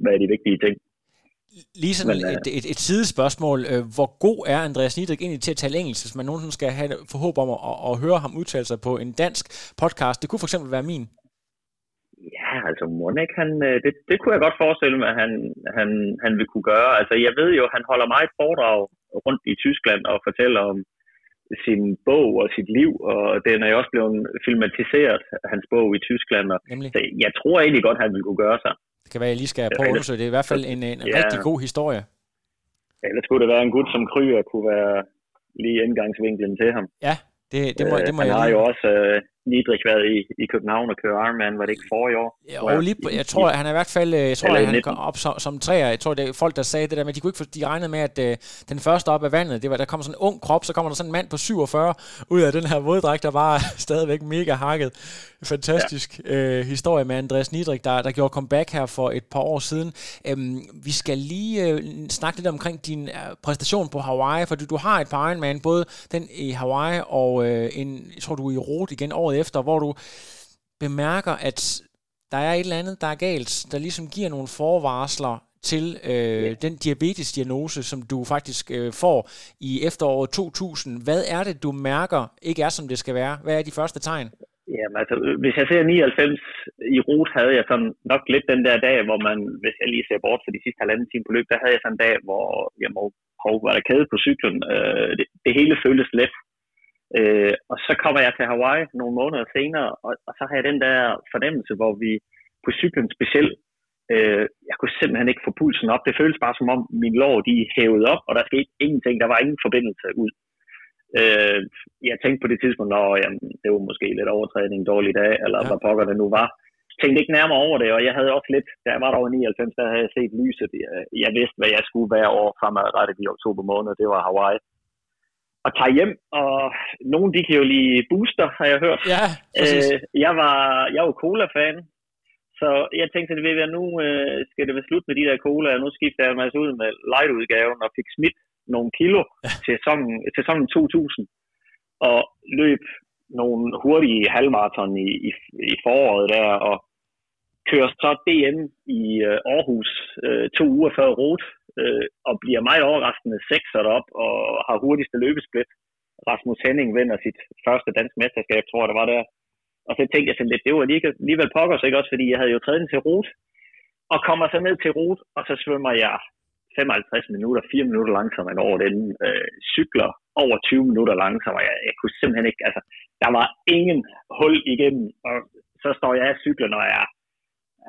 hvad er de vigtige ting. Lige sådan et sidespørgsmål. Hvor god er Andreas Niedrich egentlig til at tale engelsk, hvis man nogensinde skal have forhåb om at høre ham udtale sig på en dansk podcast? Det kunne for eksempel være min. Ja, altså Monik, det kunne jeg godt forestille mig, at han vil kunne gøre. Altså jeg ved jo, han holder meget foredrag rundt i Tyskland og fortæller om sin bog og sit liv, og den er jo også blevet filmatiseret, hans bog i Tyskland. Og så jeg tror egentlig godt, han vil kunne gøre sig. Det kan være, jeg lige skal prøve at undersøge. Det er i hvert fald en rigtig god historie. Ja, ellers skulle det være en gut som Kryer kunne være lige indgangsvinklen til ham. Ja, det må jeg lige. Han har jo også Niedrich været i København og kører Ironman, var det ikke forrige år? Ja, og lige, jeg tror, han er i hvert fald han kom op som træer. Jeg tror, det er folk, der sagde det der, men de kunne ikke de regnede med, at den første op af vandet, det var, der kom sådan en ung krop, så kommer der sådan en mand på 47 ud af den her våddragt, der var stadigvæk mega hakket. Fantastisk historie med Andreas Niedrich, der gjorde comeback her for et par år siden. Vi skal lige snakke lidt omkring din præstation på Hawaii, for du har et par Ironman, både den i Hawaii og jeg tror, du er i Roth igen året efter, hvor du bemærker, at der er et eller andet, der er galt, der ligesom giver nogle forvarsler til den diabetesdiagnose, som du faktisk får i efteråret 2000. Hvad er det, du mærker ikke er, som det skal være? Hvad er de første tegn? Jamen altså, hvis jeg ser 99 i Roth, havde jeg sådan nok lidt den der dag, hvor man, hvis jeg lige ser bort for de sidste halvanden time på løb, der havde jeg sådan en dag, hvor jeg var der kæde på cyklen. Det hele føltes let. Og så kommer jeg til Hawaii nogle måneder senere, og så har jeg den der fornemmelse, hvor vi på cyklen specielt, jeg kunne simpelthen ikke få pulsen op. Det føltes bare som om min lår, de hævede op, og der skete ingenting. Der var ingen forbindelse ud. Jeg tænkte på det tidspunkt, at det var måske lidt overtræning, dårlig dag, eller hvad pokker det nu var. Jeg tænkte ikke nærmere over det, og jeg havde også lidt, da jeg var over 99, der havde jeg set lyset. Jeg vidste, hvad jeg skulle være over fremadrettet i oktober måned, det var Hawaii. Og tager hjem, og nogen de kan jo lide booster, har jeg hørt. Ja, jeg var cola-fan, så jeg tænkte, at nu skal det være slut med de der cola, og nu skifter jeg mig ud med light-udgaven og fik smidt nogle kilo til sæsonen 2000, og løb nogle hurtige halvmaraton i foråret der, og kører så DM i Aarhus 2 uger før Roth, og bliver meget overraskende sekser derop og har hurtigste løbesplit. Rasmus Henning vinder sit første danske mesterskab, tror jeg, det var der. Og så tænkte jeg sådan lidt, det var alligevel pokkers, ikke også, fordi jeg havde jo trænet til Roth, og kommer så ned til Roth, og så svømmer jeg 55 minutter, 4 minutter langsommere end over den, cykler over 20 minutter langsommere. Jeg kunne simpelthen ikke, altså, der var ingen hul igennem, og så står jeg af cyklen, og jeg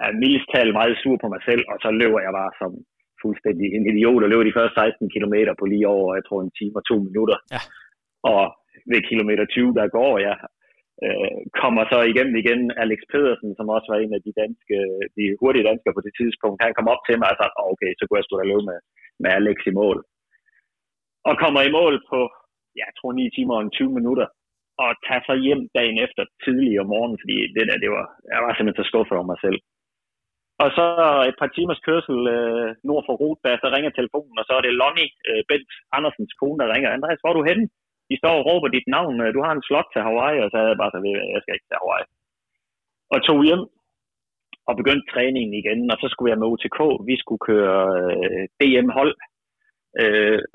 er mildest talt meget sur på mig selv, og så løber jeg bare som fuldstændig en idiot, der løb de første 16 kilometer på lige over, jeg tror, 1 time og 2 minutter. Ja. Og ved kilometer 20, der går jeg, kommer så igennem igen Alex Pedersen, som også var en af de hurtige danskere på det tidspunkt. Han kom op til mig og sagde, okay, så kunne jeg stå der og løbe med Alex i mål. Og kommer i mål på, jeg tror, 9 timer og 20 minutter. Og tager så hjem dagen efter tidlig om morgenen, fordi jeg var simpelthen så skuffet over mig selv. Og så et par timers kørsel nord for Roth, da så ringer telefonen, og så er det Lonnie, Bent Andersens kone, der ringer. Andreas, hvor er du henne? De står og råber dit navn, du har en slot til Hawaii, og så havde jeg bare sagt, jeg skal ikke til Hawaii. Og tog hjem og begyndte træningen igen, og så skulle jeg med UTK. Vi skulle køre DM-hold,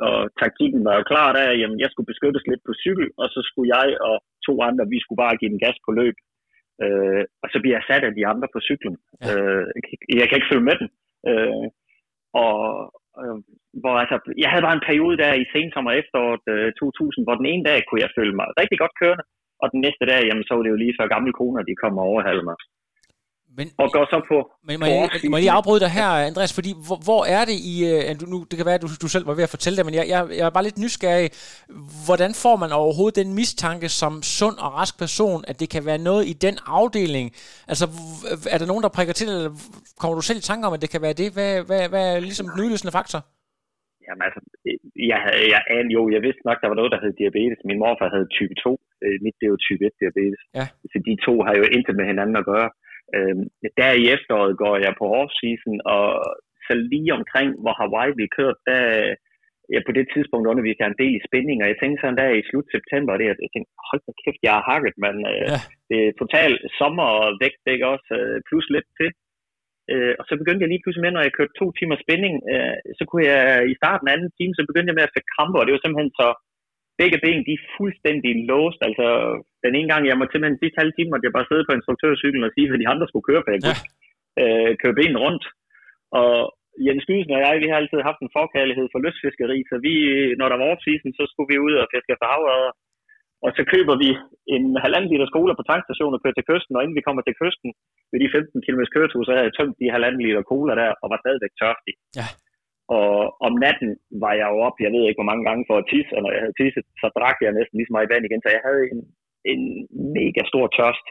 og taktikken var jo klar der, jamen jeg skulle beskyttes lidt på cykel, og så skulle jeg og 2 andre, vi skulle bare give den gas på løb. Og så bliver jeg sat af de andre på cyklen. Jeg kan ikke følge med dem. Jeg havde bare en periode der i sensommer efteråret 2000, hvor den ene dag kunne jeg føle mig rigtig godt kørende, og den næste dag, jamen, så var det jo lige før gamle koner, de kom og overhalede mig. Men, og går så på... Men må jeg lige afbryde dig her, Andreas, fordi hvor er det i... Nu, det kan være, at du selv var ved at fortælle det, men jeg er bare lidt nysgerrig. Hvordan får man overhovedet den mistanke som sund og rask person, at det kan være noget i den afdeling? Altså, er der nogen, der prikker til, eller kommer du selv i tanke om, at det kan være det? Hvad er ligesom den udløsende faktor? Jamen altså, jeg vidste nok, der var noget, der hed diabetes. Min morfar havde type 2. Mit, det er jo type 1 diabetes. Ja. Så de to har jo intet med hinanden at gøre. Der i efteråret går jeg på off-season, og så lige omkring, hvor Hawaii blev kørt, der, jeg på det tidspunkt underviste jeg en del i spinning, og jeg tænkte sådan der i slut september, og jeg tænkte, hold da kæft, jeg har hakket, men det er totalt sommervægt, ikke også, plus lidt til. Og så begyndte jeg lige pludselig med, når jeg kørte 2 timer spinning, så kunne jeg i starten af anden time, så begyndte jeg med at få kramper, og det var simpelthen så, begge ben, de er fuldstændig låst. Altså, den ene gang, jeg måtte simpelthen sidste halve time, måtte jeg bare sidde på instruktørcyklen og sige, hvad de andre skulle køre, for jeg kunne køre benene rundt. Og Jens Gydesen og jeg, vi har altid haft en forkærlighed for lystfiskeri, så vi, når der var off-season, så skulle vi ud og fiske efter havørreder. Og så køber vi en 1,5 liters cola på tankstationen og kører til kysten, og inden vi kommer til kysten, ved de 15 km køretur, så havde jeg tømt de 1,5 liter cola der, og var stadigvæk tørstig. Ja. Og om natten var jeg jo op, jeg ved ikke hvor mange gange for at tisse, og når jeg havde tisset, så drak jeg næsten lige så meget vand igen, så jeg havde en mega stor tørst.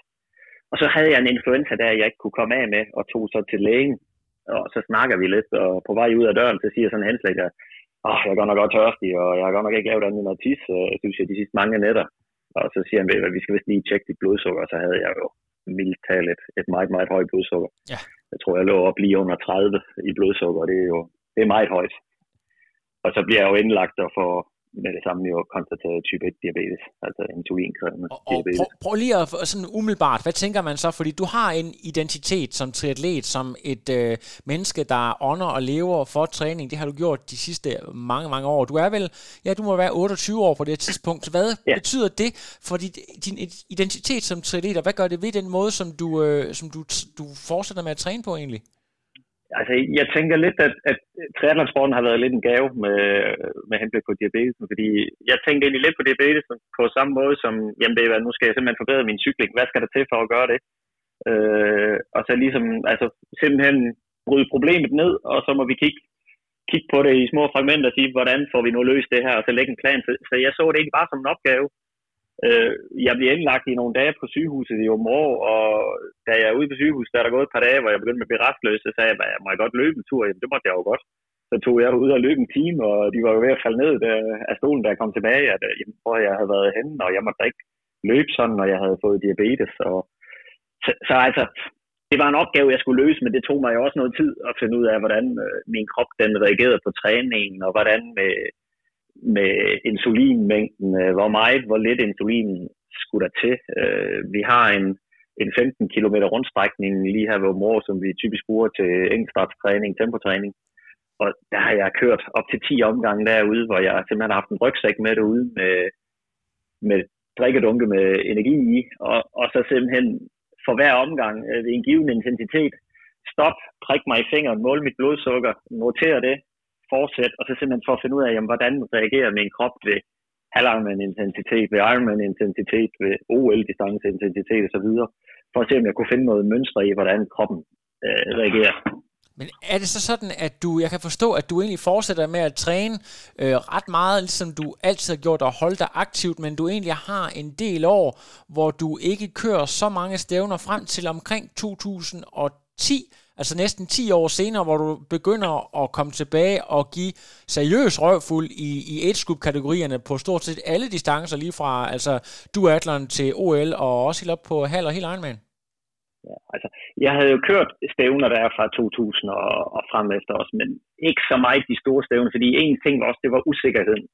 Og så havde jeg en influenza der, jeg ikke kunne komme af med, og tog så til lægen, og så snakker vi lidt, og på vej ud af døren, så siger sådan en henslægger, jeg er godt nok godt tørstig, og jeg har godt nok ikke lavet andet end at tisse, synes jeg, de sidste mange nætter. Og så siger han, at vi skal vist lige tjekke dit blodsukker, og så havde jeg jo mildt talt et meget, meget højt blodsukker. Ja. Jeg tror, jeg lå op lige under 30 i blodsukker, og det er jo... Det er meget højt. Og så bliver jeg jo indlagt og får med det samme jo konstateret type 1 diabetes, altså insulinkrævende diabetes. Prøv lige at sådan umiddelbart, hvad tænker man så? Fordi du har en identitet som triatlet, som et menneske, der ånder og lever for træning. Det har du gjort de sidste mange, mange år. Du er vel, du må være 28 år på det tidspunkt. Hvad betyder det for din identitet som triatlet, og hvad gør det ved den måde, som du fortsætter med at træne på egentlig? Altså, jeg tænker lidt, at triathlonsporten har været lidt en gave med henblik på diabetesen, fordi jeg tænkte egentlig lidt på diabetesen på samme måde som, nu skal jeg simpelthen forbedre min cykling, hvad skal der til for at gøre det? Og så ligesom, altså simpelthen bryde problemet ned, og så må vi kigge på det i små fragmenter og sige, hvordan får vi nu løst det her, og så lægge en plan. Så jeg så det egentlig bare som en opgave. Jeg blev indlagt i nogle dage på sygehuset i Åbenrå, og da jeg er ude på sygehuset, der er der gået et par dage, hvor jeg begyndte med at blive restløs, så sagde jeg, må jeg godt løbe en tur? Jamen, det måtte jeg jo godt. Så tog jeg ud og løb en time, og de var jo ved at falde ned af stolen, da jeg kom tilbage, at jeg havde været henne, og jeg måtte ikke løbe sådan, når jeg havde fået diabetes. Og... Så altså, det var en opgave, jeg skulle løse, men det tog mig jo også noget tid at finde ud af, hvordan min krop den reagerede på træningen, og hvordan... med insulinmængden, hvor meget, hvor lidt insulin skulle der til. Vi har en 15 km rundstrækning lige her ved Området, som vi typisk bruger til enkeltstartstræning, tempotræning. Og der har jeg kørt op til 10 omgange derude, hvor jeg simpelthen har haft en rygsæk med derude med drikkedunke med energi i, og så simpelthen for hver omgang ved en given intensitet, stop, prik mig i fingeren, mål mit blodsukker, notere det, fortsæt, og så simpelthen for at finde ud af, jamen, hvordan reagerer min krop ved halvangman-intensitet, ved Ironman-intensitet, ved OL-distance-intensitet osv., for at se, om jeg kunne finde noget mønster i, hvordan kroppen reagerer. Men er det så sådan, at jeg kan forstå, at du egentlig fortsætter med at træne ret meget, ligesom du altid har gjort, og holde dig aktivt, men du egentlig har en del år, hvor du ikke kører så mange stævner frem til omkring 2010, altså næsten 10 år senere, hvor du begynder at komme tilbage og give seriøs røvfuld i age-group-kategorierne på stort set alle distancer, lige fra altså duathlon til OL og også helt op på halv og helt Ironman? Ja, altså, jeg havde jo kørt stævner der fra 2000 og frem efter også, men ikke så meget de store stævner, fordi en ting var også, det var usikkerheden.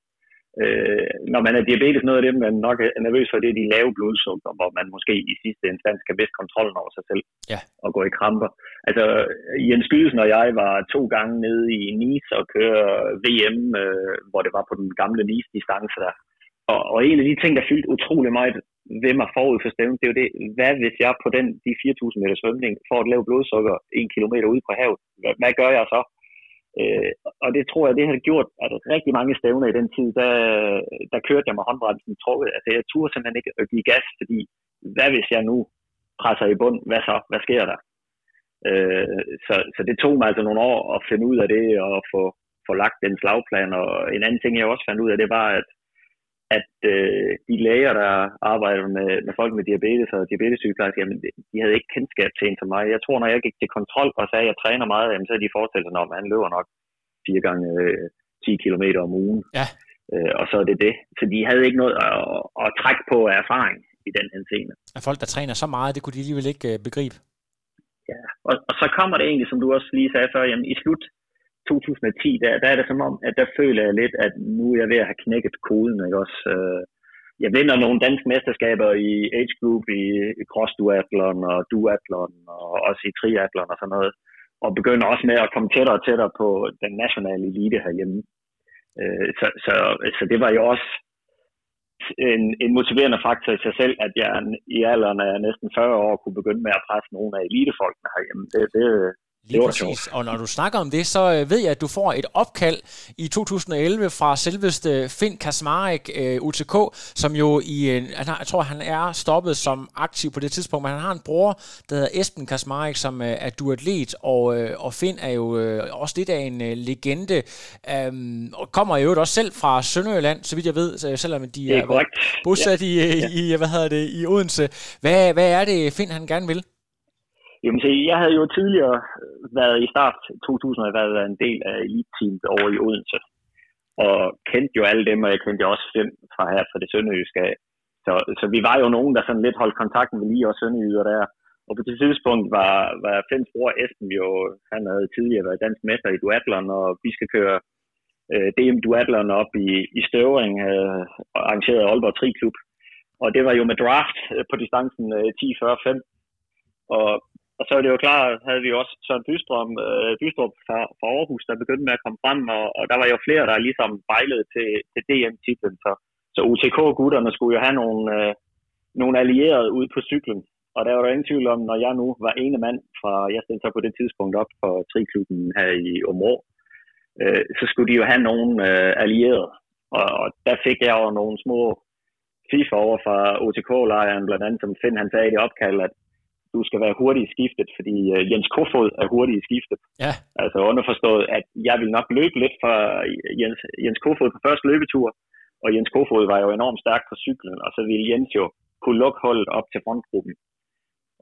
Når man er diabetes, noget af det, man nok er nervøs for, det er de lave blodsukker, hvor man måske i sidste instans kan bedst kontrollen over sig selv og gå i kramper. Altså, Jens Gydesen og jeg var 2 gange nede i Nice og køre VM, hvor det var på den gamle Nice-distance der. Og en af de ting, der fyldte utrolig meget ved mig forud for stævnen, det er jo det, hvad hvis jeg på de 4.000 meter svømning får et lavt blodsukker 1 kilometer ude på havet? Hvad gør jeg så? Og det tror jeg, det har gjort, at rigtig mange stævner i den tid, der kørte jeg med håndbremsen trukket. Altså, jeg turde simpelthen ikke at give gas, fordi hvad hvis jeg nu presser i bund? Hvad så? Hvad sker der? Så det tog mig altså nogle år at finde ud af det og få lagt den slagplan. Og en anden ting, jeg også fandt ud af, det var, at de læger, der arbejder med folk med diabetes og diabetessygeplejersker, jamen, de havde ikke kendskab til en som mig. Jeg tror, når jeg gik til kontrol og sagde, at jeg træner meget, jamen, så havde de fortalt sig, at han løber nok 4 gange 10 km om ugen. Ja. Og så er det det. Så de havde ikke noget at trække på af erfaring i den henseende. At folk, der træner så meget, det kunne de alligevel ikke begribe. Ja, og så kommer det egentlig, som du også lige sagde før, jamen i slut 2010, der er det som om, at der føler jeg lidt, at nu er jeg ved at have knækket koden, ikke også? Jeg vinder nogle danske mesterskaber i age group, i cross-duathlon og duathlon, og også i triathlon og sådan noget, og begynder også med at komme tættere og tættere på den nationale elite herhjemme. Så det var jo også en motiverende faktor i sig selv, at jeg i alderen af næsten 40 år kunne begynde med at presse nogle af elitefolkene herhjemme. Det var præcis. Og når du snakker om det, så ved jeg, at du får et opkald i 2011 fra selveste Finn Kasmarik, UTK, som jo jeg tror, han er stoppet som aktiv på det tidspunkt, men han har en bror, der hedder Esben Kasmarik, som er duatlet, og Finn er jo også lidt af en legende, og kommer jo også selv fra Sønderjylland, så vidt jeg ved, selvom de er bosat i i Odense. Hvad er det, Finn han gerne vil? Jamen, så jeg havde jo tidligere været i start 2000, og jeg havde været en del af elite-teamet over i Odense. Og kendte jo alle dem, og jeg kendte jo også 5 fra her fra det sønderjyske af. Så vi var jo nogen, der sådan lidt holdt kontakten med lige og sønderjyder der. Og på det tidspunkt var Finns bror Esben jo, han havde tidligere været dansk mester i duathlon, og vi skal køre DM duathlon op i Støvring, arrangeret af Aalborg Triklub. Og det var jo med draft på distancen 10-40-5. Og så er det jo klart, at havde vi også Søren Bystrup fra Aarhus, der begyndte med at komme frem, og der var jo flere, der ligesom bejlede til DM-titlen. Så UTK-gutterne skulle jo have nogle allierede ude på cyklen. Og der var der ingen tvivl om, når jeg nu var ene mand jeg stillede så på det tidspunkt op for triklubben her i Områ, så skulle de jo have nogle allierede. Og der fik jeg jo nogle små fiffer over fra UTK-lejren, blandt andet som Finn han sagde i det opkald, at du skal være hurtig i skiftet, fordi Jens Kofoed er hurtig i skiftet. Ja. Altså underforstået, at jeg vil nok løbe lidt fra Jens Kofoed på første løbetur, og Jens Kofoed var jo enormt stærk på cyklen, og så ville Jens jo kunne lukke holdet op til frontgruppen.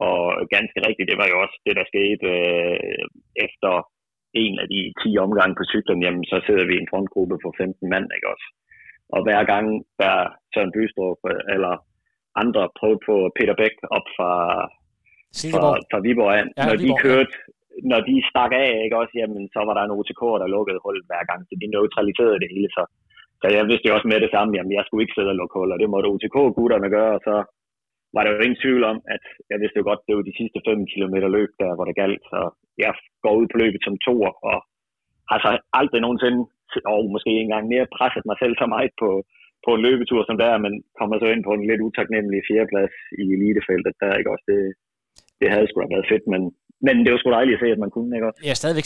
Og ganske rigtigt, det var jo også det, der skete efter en af de 10 omgange på cyklen, jamen så sidder vi i en frontgruppe på 15 mand, ikke også? Og hver gang der Søren Bystrup eller andre prøvede på Peter Bæk op fra Viborg an. Ja, når de stak af, ikke også, jamen, så var der en OTK, der lukkede hullet hver gang, så de neutraliserede det hele. Så jeg vidste jo også med det samme, jamen jeg skulle ikke sidde og lukke huller, det måtte OTK-gutterne gøre, og så var der jo ingen tvivl om, at jeg vidste jo godt, det var de sidste 5 kilometer løb, der hvor det galt, så jeg går ud på løbet som toer, og har så aldrig nogensinde, og måske engang mere, presset mig selv så meget på en løbetur som der, men kommer så ind på en lidt utaknemmelig 4. plads i elitefeltet, der ikke også det havde sgu da været fedt, men det var sgu dejligt at se, at man kunne, ikke også? Ja, stadigvæk.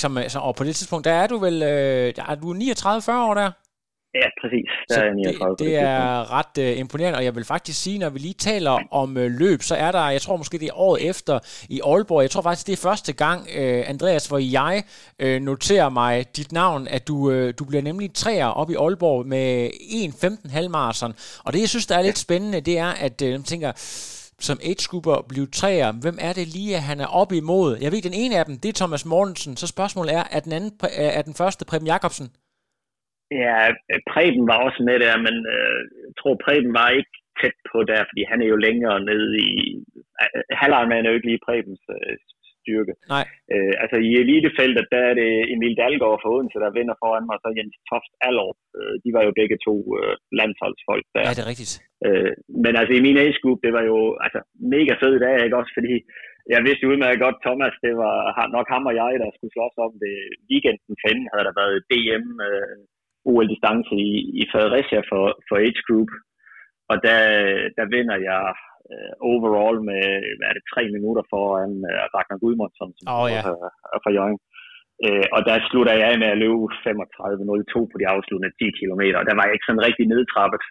Og på det tidspunkt, der er du vel er du 39-40 år der? Ja, præcis. Der er 39, det er ret imponerende, og jeg vil faktisk sige, når vi lige taler om løb, så er der, jeg tror måske det er året efter i Aalborg, jeg tror faktisk, det er første gang, Andreas, hvor jeg noterer mig dit navn, at du bliver nemlig 3'er op i Aalborg med 1:15 halvmarathon, og det, jeg synes, der er lidt spændende, det er, at jeg tænker, som age-grupper blev 3'er. Hvem er det lige, at han er oppe imod? Jeg ved, den ene af dem, det er Thomas Mortensen. Så spørgsmålet er, at den anden er den første Preben Jacobsen? Ja, Preben var også med der, men jeg tror, Preben var ikke tæt på der, fordi han er jo længere nede i... Halvarmen er jo ikke lige Prebens styrke. Nej. Altså i elitefeltet, der er det Emil Dalgaard fra Odense, der vinder foran mig, og så Jens Toft Allorp. De var jo begge 2 landsholdsfolk der. Ja, det er rigtigt. Men altså i min age group, det var jo altså mega fed i dag, ikke også? Fordi jeg vidste jo udmærket godt, Thomas, det var nok ham og jeg, der skulle slås om det. Weekenden fanden havde der været DM OL-distance i Fredericia for age group. Og der vinder jeg overall med, 3 minutter foran Ragnar Gudmundsson, som er fra Jørgen. Og der slutter jeg af med at løbe 35.02 på de afsluttende 10 kilometer. Der var jeg ikke sådan rigtig nedtrappet.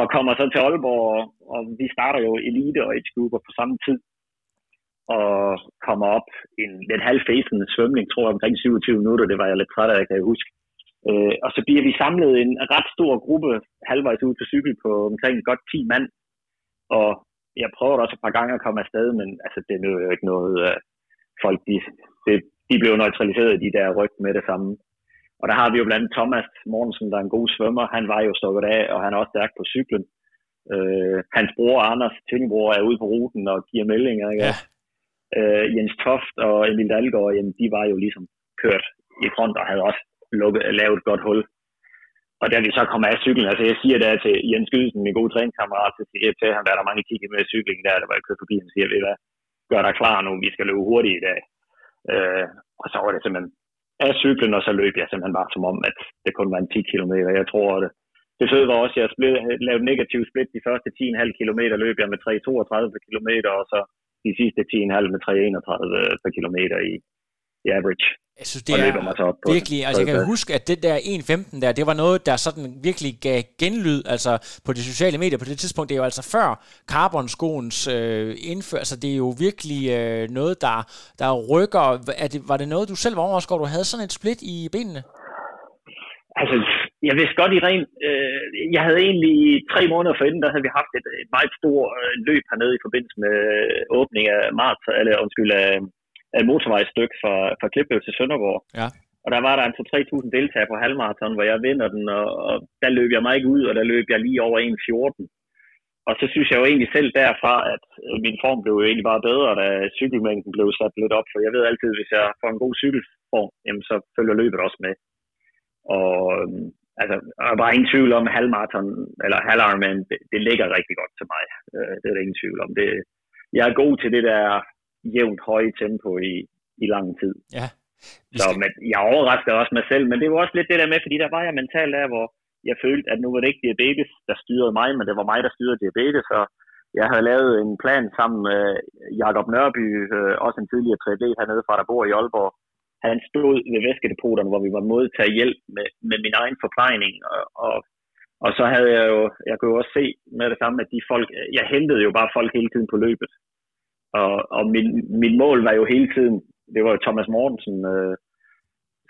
Og kommer så til Aalborg, og vi starter jo elite og age-grupper på samme tid. og kommer op i en halvfæsen svømning, tror jeg, omkring 27 minutter. Det var jeg lidt træt af, kan jeg huske. Og så bliver vi samlet en ret stor gruppe halvvejs ud på cykel på omkring godt 10 mand. Og jeg prøvede også et par gange at komme afsted, men altså, det er jo ikke noget... Folk, de blev neutraliseret, de der ryg med det samme. Og der har vi jo blandt andet Thomas Mortensen, der er en god svømmer. Han var jo stukket af, og han er også stærk på cyklen. Hans bror Anders, tvillingbror, er ude på ruten og giver meldinger. Ja. Jens Toft og Emil Dahlgaard, jamen, de var jo ligesom kørt i front og havde også lavet et godt hul. Og da vi så kom af cyklen, altså jeg siger der til Jens Gydesen, min gode træningskammerat, til han var der mange kigge med cyklingen der, der var jeg kørt forbi, han siger, ved hvad, gør dig klar nu, vi skal løbe hurtigt i dag. Og så var det simpelthen af cyklen, og så løb jeg simpelthen bare som om, at det kun var en 10 km. Jeg tror, at det fede var også, at jeg lavede negativ split de første 10,5 km, løb jeg med 3,32 per km, og så de sidste 10,5 med 3,31 per km i average. Jeg synes, det er virkelig, altså jeg kan huske, at det der 1.15 der, det var noget, der sådan virkelig gav genlyd, altså på de sociale medier på det tidspunkt. Det er jo altså før carbonskoens indførelse, altså det er jo virkelig noget, der rykker. Var det noget, du selv var overrasket over, du havde sådan et split i benene? Altså, jeg vidste godt jeg havde egentlig 3 måneder forinden, der havde vi haft et meget stort løb hernede i forbindelse med åbning af motorvejsstykke fra Kliplev til Sønderborg. Ja. Og der var der altså 3.000 deltagere på halvmarathon, hvor jeg vinder den, og der løb jeg mig ikke ud, og der løb jeg lige over 1.14. Og så synes jeg jo egentlig selv derfra, at min form blev jo egentlig bare bedre, da cykelmængden blev sat lidt op, for jeg ved altid, hvis jeg får en god cykelform, jamen, så følger løbet også med. Og altså, der er bare ingen tvivl om, at halvmarathon, eller halvarmen, det ligger rigtig godt til mig. Det er der ingen tvivl om. Jeg er god til det der jævnt høje tempo i lang tid. Ja. Så men jeg overraskede også mig selv, men det var også lidt det der med, fordi der var jeg mentalt der, hvor jeg følte, at nu var det ikke diabetes, der styrede mig, men det var mig, der styrede diabetes, og jeg havde lavet en plan sammen med Jakob Nørby, også en tidligere triatlet hernede fra, der bor i Aalborg. Han stod ved væskedepoterne, hvor vi var modtage hjælp med min egen forplejning, og så havde jeg jo, jeg kunne jo også se med det samme, at de folk, jeg hentede jo bare folk hele tiden på løbet. Og mit mål var jo hele tiden, det var jo Thomas Mortensen,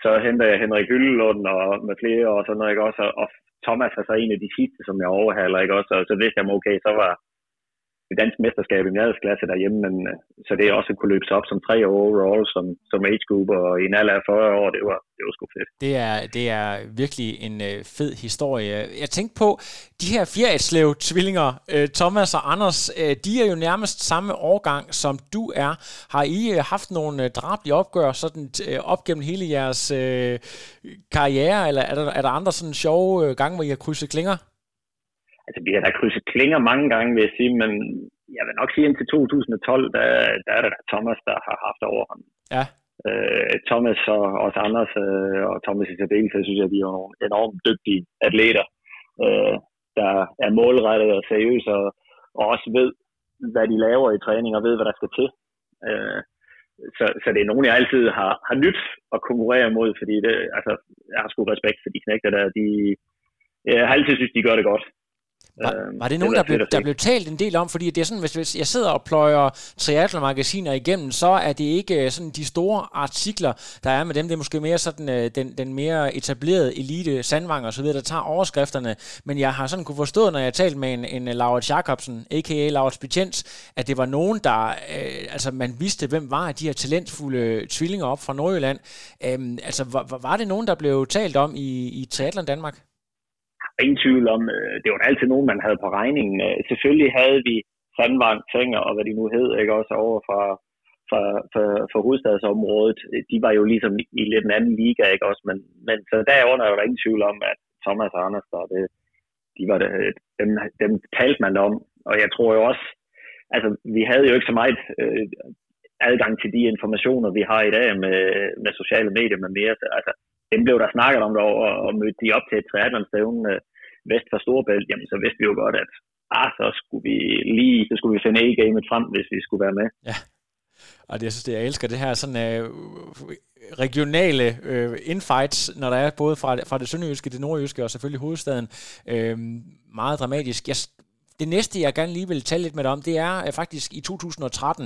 så hentede jeg Henrik Hyllund og med flere og sådan noget, ikke også? Og Thomas var så en af de sidste, som jeg overhaler, ikke også? Og så vidste jeg, okay, så var det danske mesterskab i mjadesklasse derhjemme, men så det også kunne løbe sig op som 3 år overall, som age group, og i en alder af 40 år, det var sgu fedt. Det er virkelig en fed historie. Jeg tænkte på, de her Fjerritslev-tvillinger, Thomas og Anders, de er jo nærmest samme årgang, som du er. Har I haft nogle drabelige opgør sådan, op gennem hele jeres karriere, eller er der andre sådan sjove gange, hvor I har krydset klinger? Altså, vi har da krydset klinger mange gange, vil jeg sige, men jeg vil nok sige, indtil 2012, der er der Thomas, der har haft overhånd. Ja. Thomas og også Anders, og Thomas i særdeles, så synes jeg, de er nogle enormt dygtige atleter, der er målrettede og seriøse, og også ved, hvad de laver i træning, og ved, hvad der skal til. Så det er nogen, jeg altid har nyt at konkurrere mod, fordi det, altså, jeg har sgu respekt for de knægter der. Jeg har altid synes, de gør det godt. Var det nogen, der blev talt en del om? Fordi det er sådan, hvis jeg sidder og pløjer triathlon-magasiner igennem, så er det ikke sådan de store artikler, der er med dem. Det er måske mere sådan den mere etablerede elite, Sandvang og så videre, der tager overskrifterne. Men jeg har sådan kunne forstå, når jeg talte med en Laurits Jacobsen, a.k.a. Laurits Betjens, at det var nogen, der... altså, man vidste, hvem var de her talentfulde tvillinger op fra Nordjylland. Altså, var det nogen, der blev talt om i Triathlon Danmark? Ingen tvivl om, det var altid nogen, man havde på regningen. Selvfølgelig havde vi Sandvang, Tænger og hvad de nu hed, ikke? Også over fra hovedstadsområdet. De var jo ligesom i lidt en anden liga, ikke også? Men så derunder var der ingen tvivl om, at Thomas og Anders, dem talte man om. Og jeg tror jo også, altså vi havde jo ikke så meget adgang til de informationer, vi har i dag med sociale medier med mere. Altså, dem blev der snakket om derovre, og mødte de op til et triathlonstævne vest for Storebælt, jamen så vidste vi jo godt, at så skulle vi finde A-gamet frem, hvis vi skulle være med. Ja, og det, jeg synes, jeg elsker det her sådan regionale infights, når der er både fra det sønderjyske, det nordjyske og selvfølgelig hovedstaden. Meget dramatisk. Det næste, jeg gerne lige vil tale lidt med dig om, det er faktisk i 2013,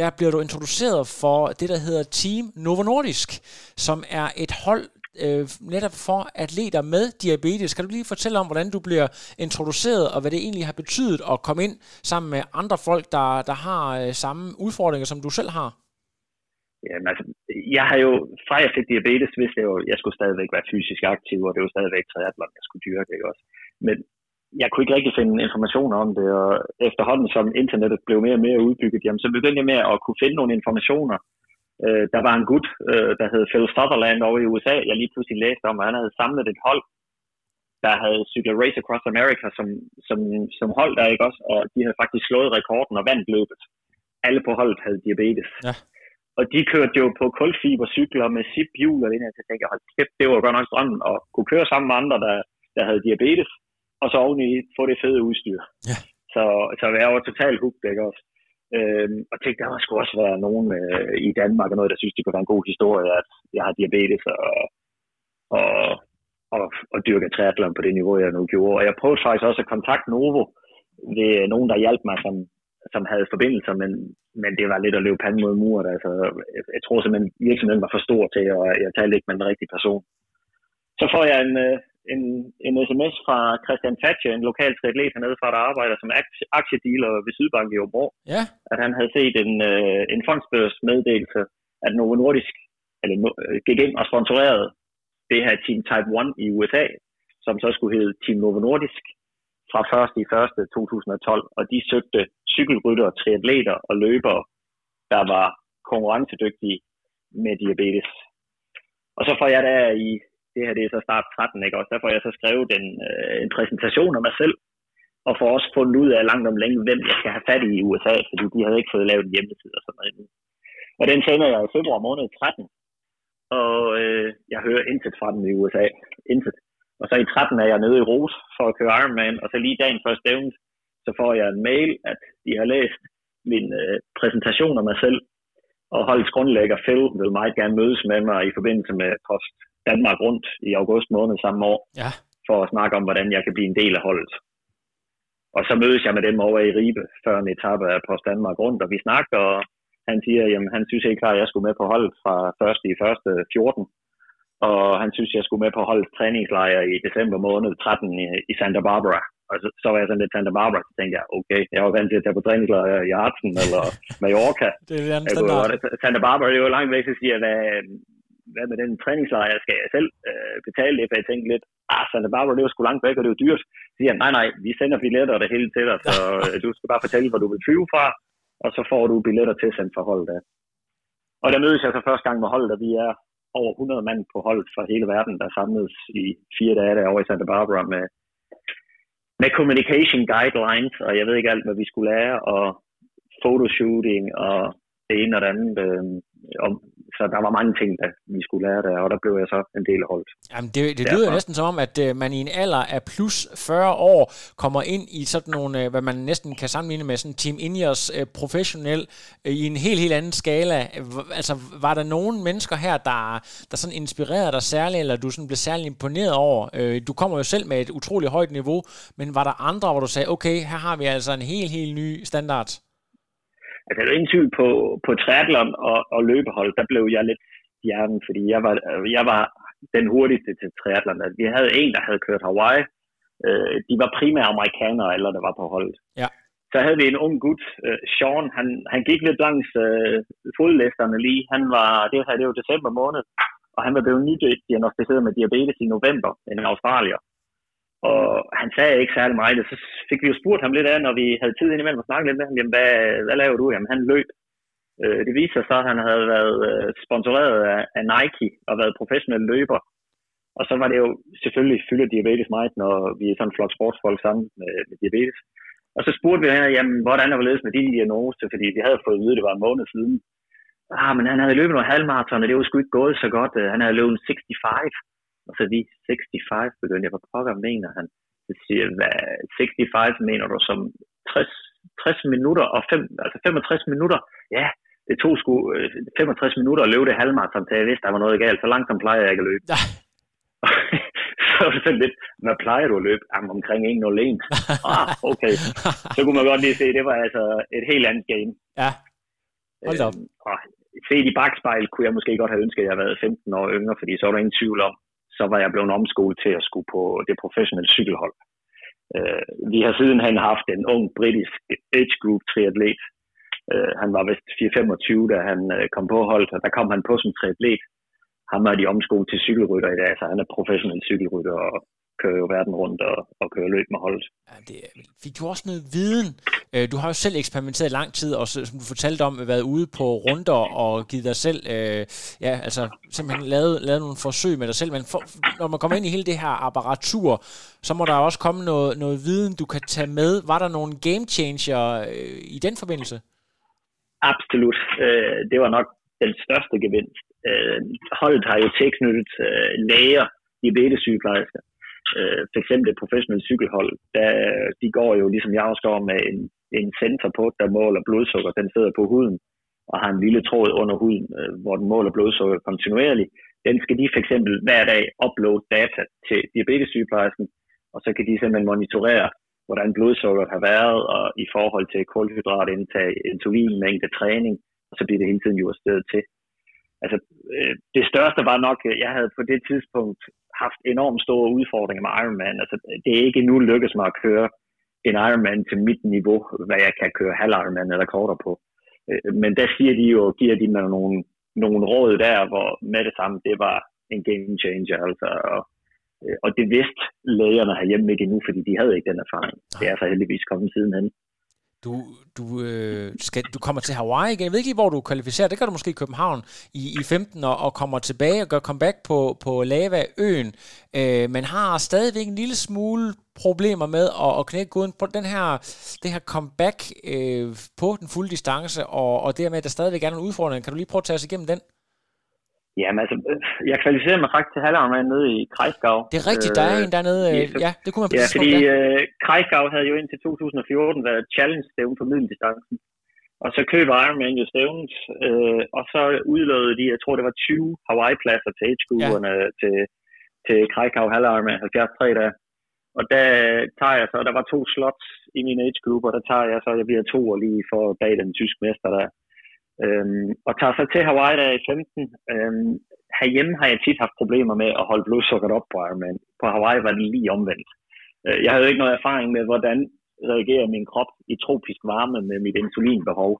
der bliver du introduceret for det, der hedder Team Novo Nordisk, som er et hold netop for atleter med diabetes. Kan du lige fortælle om, hvordan du bliver introduceret, og hvad det egentlig har betydet at komme ind sammen med andre folk, der har samme udfordringer, som du selv har? Jamen, altså, jeg har jo, fra jeg fik diabetes, vidste jeg jo, jeg skulle stadigvæk være fysisk aktiv, og det var stadigvæk triathlon, jeg skulle dyrke, ikke også? Men jeg kunne ikke rigtig finde informationer om det, og efterhånden som internettet blev mere og mere udbygget, jamen, så begyndte jeg med at kunne finde nogle informationer. Der var en gut, der hed Phil Sutherland over i USA, jeg lige pludselig læste om, at han havde samlet et hold, der havde cyklet Race Across America som hold der, ikke også? Og de havde faktisk slået rekorden og vandt løbet. Alle på holdet havde diabetes. Ja. Og de kørte jo på kulfibercykler med zip-hjul, og inden jeg tænkte, hold kæft, det var godt nok drømmen at kunne køre sammen med andre, der havde diabetes, og så oveni få det fede udstyr. Ja. Så jeg var totalt hooked, ikke også? Og tænkte, der skulle også være nogen i Danmark, og noget, der synes, det kunne være en god historie, at jeg har diabetes, og dyrke triathlon på det niveau, jeg nu gjorde. Og jeg prøvede faktisk også at kontakte Novo ved nogen, der hjalp mig, som havde forbindelser, men det var lidt at løbe panden mod muren. Altså, jeg tror simpelthen, virksomheden var for stor til, og jeg talte ikke med den rigtige person. Så får jeg en sms fra Christian Thatcher, en lokal triatlet hernede fra, der arbejder som aktiedealer ved Sydbank i Aabenraa, ja. At han havde set en fondsbørsmeddelelse, at Novo Nordisk gik ind og sponsorerede det her Team Type 1 i USA, som så skulle hedde Team Novo Nordisk, fra 1.1.2012, og de søgte cykelryttere, triatleter og løbere, der var konkurrencedygtige med diabetes. Og så får jeg der i, det her det er så start 13, ikke også, der får jeg så skrevet en præsentation af mig selv, og får også fundet ud af langt om længe, hvem jeg skal have fat i i USA, fordi de havde ikke fået lavet en hjemmeside og sådan noget. Og den sender jeg i februar måned 13, og jeg hører intet fra dem i USA, intet. Og så i 13 er jeg nede i Roth for at køre Ironman, og så lige dagen før stævnet, så får jeg en mail, at de har læst min præsentation af mig selv, og holdets grundlægger Phil vil meget gerne mødes med mig i forbindelse med Post Danmark Rundt i august måned samme år, ja. For at snakke om, hvordan jeg kan blive en del af holdet. Og så mødes jeg med dem over i Ribe, før en etape af Post Danmark Rundt, og vi snakker, og han siger, jamen han synes helt klart, at jeg skulle med på holdet fra 1.1.14. Og han synes, jeg skulle med på holdets træningslejr i december måned 13 i Santa Barbara. Og så var jeg sådan lidt Santa Barbara, så tænkte jeg, okay, jeg var vant til at tage på træningslejr i Artsen eller Mallorca. Det er en standard. Santa Barbara, det var langt væk, så siger jeg, hvad med den træningslejr, skal jeg selv betale det? For jeg tænkte lidt, Santa Barbara, det var sgu langt væk, og det var dyrt. Så siger jeg, nej, vi sender billetter og det hele til dig, så du skal bare fortælle, hvor du vil flyve fra, og så får du billetter til sendt fra holdet af. Og der mødes jeg så første gang med holdet, og vi er over 100 mand på holdet fra hele verden, der samledes i 4 dage derovre i Santa Barbara med communication guidelines, og jeg ved ikke alt, hvad vi skulle lære, og photoshooting og det ene og det andet. Så der var mange ting, der vi skulle lære der, og der blev jeg så en del af holdet. Jamen det lyder næsten som om, at man i en alder af plus 40 år kommer ind i sådan nogle, hvad man næsten kan sammenligne med sådan Team Indias professionel i en helt anden skala. Altså var der nogen mennesker her, der sådan inspirerede dig særligt, eller du sådan blev særligt imponeret over? Du kommer jo selv med et utroligt højt niveau, men var der andre, hvor du sagde, okay, her har vi altså en helt ny standard? Altså, der er jo ingen tvivl på triathlon og løbehold, der blev jeg lidt hjernen, fordi jeg var den hurtigste til triathlon. Altså, vi havde en, der havde kørt Hawaii. De var primært amerikanere, eller der var på holdet. Ja. Så havde vi en ung gut, Sean, han gik lidt langs fodlæsterne lige. Det var december måned, og han var blevet nydiagnosticeret med diabetes i november, en australier. Og han sagde ikke særlig meget, og så fik vi jo spurgt ham lidt af, når vi havde tid indimellem at snakke lidt med ham, jamen hvad laver du? Jamen han løb. Det viser sig, at han havde været sponsoreret af Nike og været professionel løber. Og så var det jo selvfølgelig fylder diabetes meget, når vi er sådan en flok sportsfolk sammen med diabetes. Og så spurgte vi ham, jamen hvordan er det ledes med din diagnose? Fordi vi havde fået at vide, det var en måned siden. Men han havde løbet nogle halvmaraton, og det var sgu ikke gået så godt. Han havde løbet 65. Og så vi 65 begyndte jeg på program, mener han. Så siger jeg, hvad 65 mener du som 60 minutter og 65 minutter? Ja, det tog sgu 65 minutter at løbe det halvmaraton, så jeg vidste, der var noget galt. Så langt som plejer jeg ikke at løbe. Ja. Så var det sådan lidt, hvad plejer du at løbe? Jamen omkring 1:01. Okay. Så kunne man godt lige se, det var altså et helt andet game. Ja. Hold da op. Og set i bagspejl kunne jeg måske godt have ønsket, at jeg havde været 15 år yngre, fordi så var der ingen tvivl om, så var jeg blevet omskolet til at skulle på det professionelle cykelhold. Vi har sidenhen haft en ung britisk age group triatlet. Han var vist 4-25, da han kom på holdet, og der kom han på som triatlet. Han var de omskolet til cykelrytter i dag, så han er professionel cykelrytter og kører jo verden rundt og kører løb med holdet. Ja, det fik du også noget viden. Du har jo selv eksperimenteret lang tid, og som du fortalte om, været ude på runder og givet dig selv, simpelthen lavet nogle forsøg med dig selv. Men når man kommer ind i hele det her apparatur, så må der jo også komme noget viden, du kan tage med. Var der nogle game changer i den forbindelse? Absolut. Det var nok den største gevinst. Holdet har jo tilknyttet læger, diabetessygeplejersker. For eksempel det professionelle cykelhold, de går jo, ligesom jeg også går, med en sensor på, der måler blodsukker. Den sidder på huden og har en lille tråd under huden, hvor den måler blodsukker kontinuerligt. Den skal de for eksempel hver dag uploade data til diabetessygeplejersken, og så kan de simpelthen monitorere, hvordan blodsukkeret har været, og i forhold til kulhydratindtag, insulinmængde, træning, og så bliver det hele tiden justeret til. Altså, det største var nok, jeg havde på det tidspunkt haft enormt store udfordringer med Ironman. Altså, det er ikke endnu lykkedes mig at køre en Ironman til mit niveau, hvad jeg kan køre halv Ironman eller kortere på. Men der giver de mig nogle råd der, hvor med det samme, det var en game changer. Altså, og det vidste lægerne herhjemme ikke endnu, fordi de havde ikke den erfaring. Det er så heldigvis kommet sidenhen. Du kommer til Hawaii igen. Jeg ved ikke lige, hvor du kvalificerer. Det gør du måske i København i 15 og kommer tilbage og gør comeback på Lavaøen. Men har stadigvæk en lille smule problemer med at knække koden på det her comeback på den fulde distance, og dermed, at der stadigvæk er nogle udfordringer. Kan du lige prøve at tage os igennem den? Jamen altså, jeg kvalificerede mig faktisk til halvdelen nede i Kraichgau. Det er rigtigt, der er en dernede. Ja, det kunne man præcis sige. Ja, fordi Kraichgau havde jo indtil 2014 været challenge-stævn for middeldistancen. Og så køber Ironman jo stævnet, og så udløbede de, jeg tror det var 20 Hawaii-pladser til age-grouperne til Kraichgau halvdelen 73 der. Og der tager jeg så, der var 2 slots i min age-group, og der tager jeg så, jeg bliver 2 og lige for bag den tyske mester der. Og tager så til Hawaii der i 15. Herhjemme har jeg tit haft problemer med at holde blodsukkeret op på Ironman. På Hawaii var det lige omvendt. Jeg havde jo ikke noget erfaring med, hvordan reagerer min krop i tropisk varme med mit insulinbehov.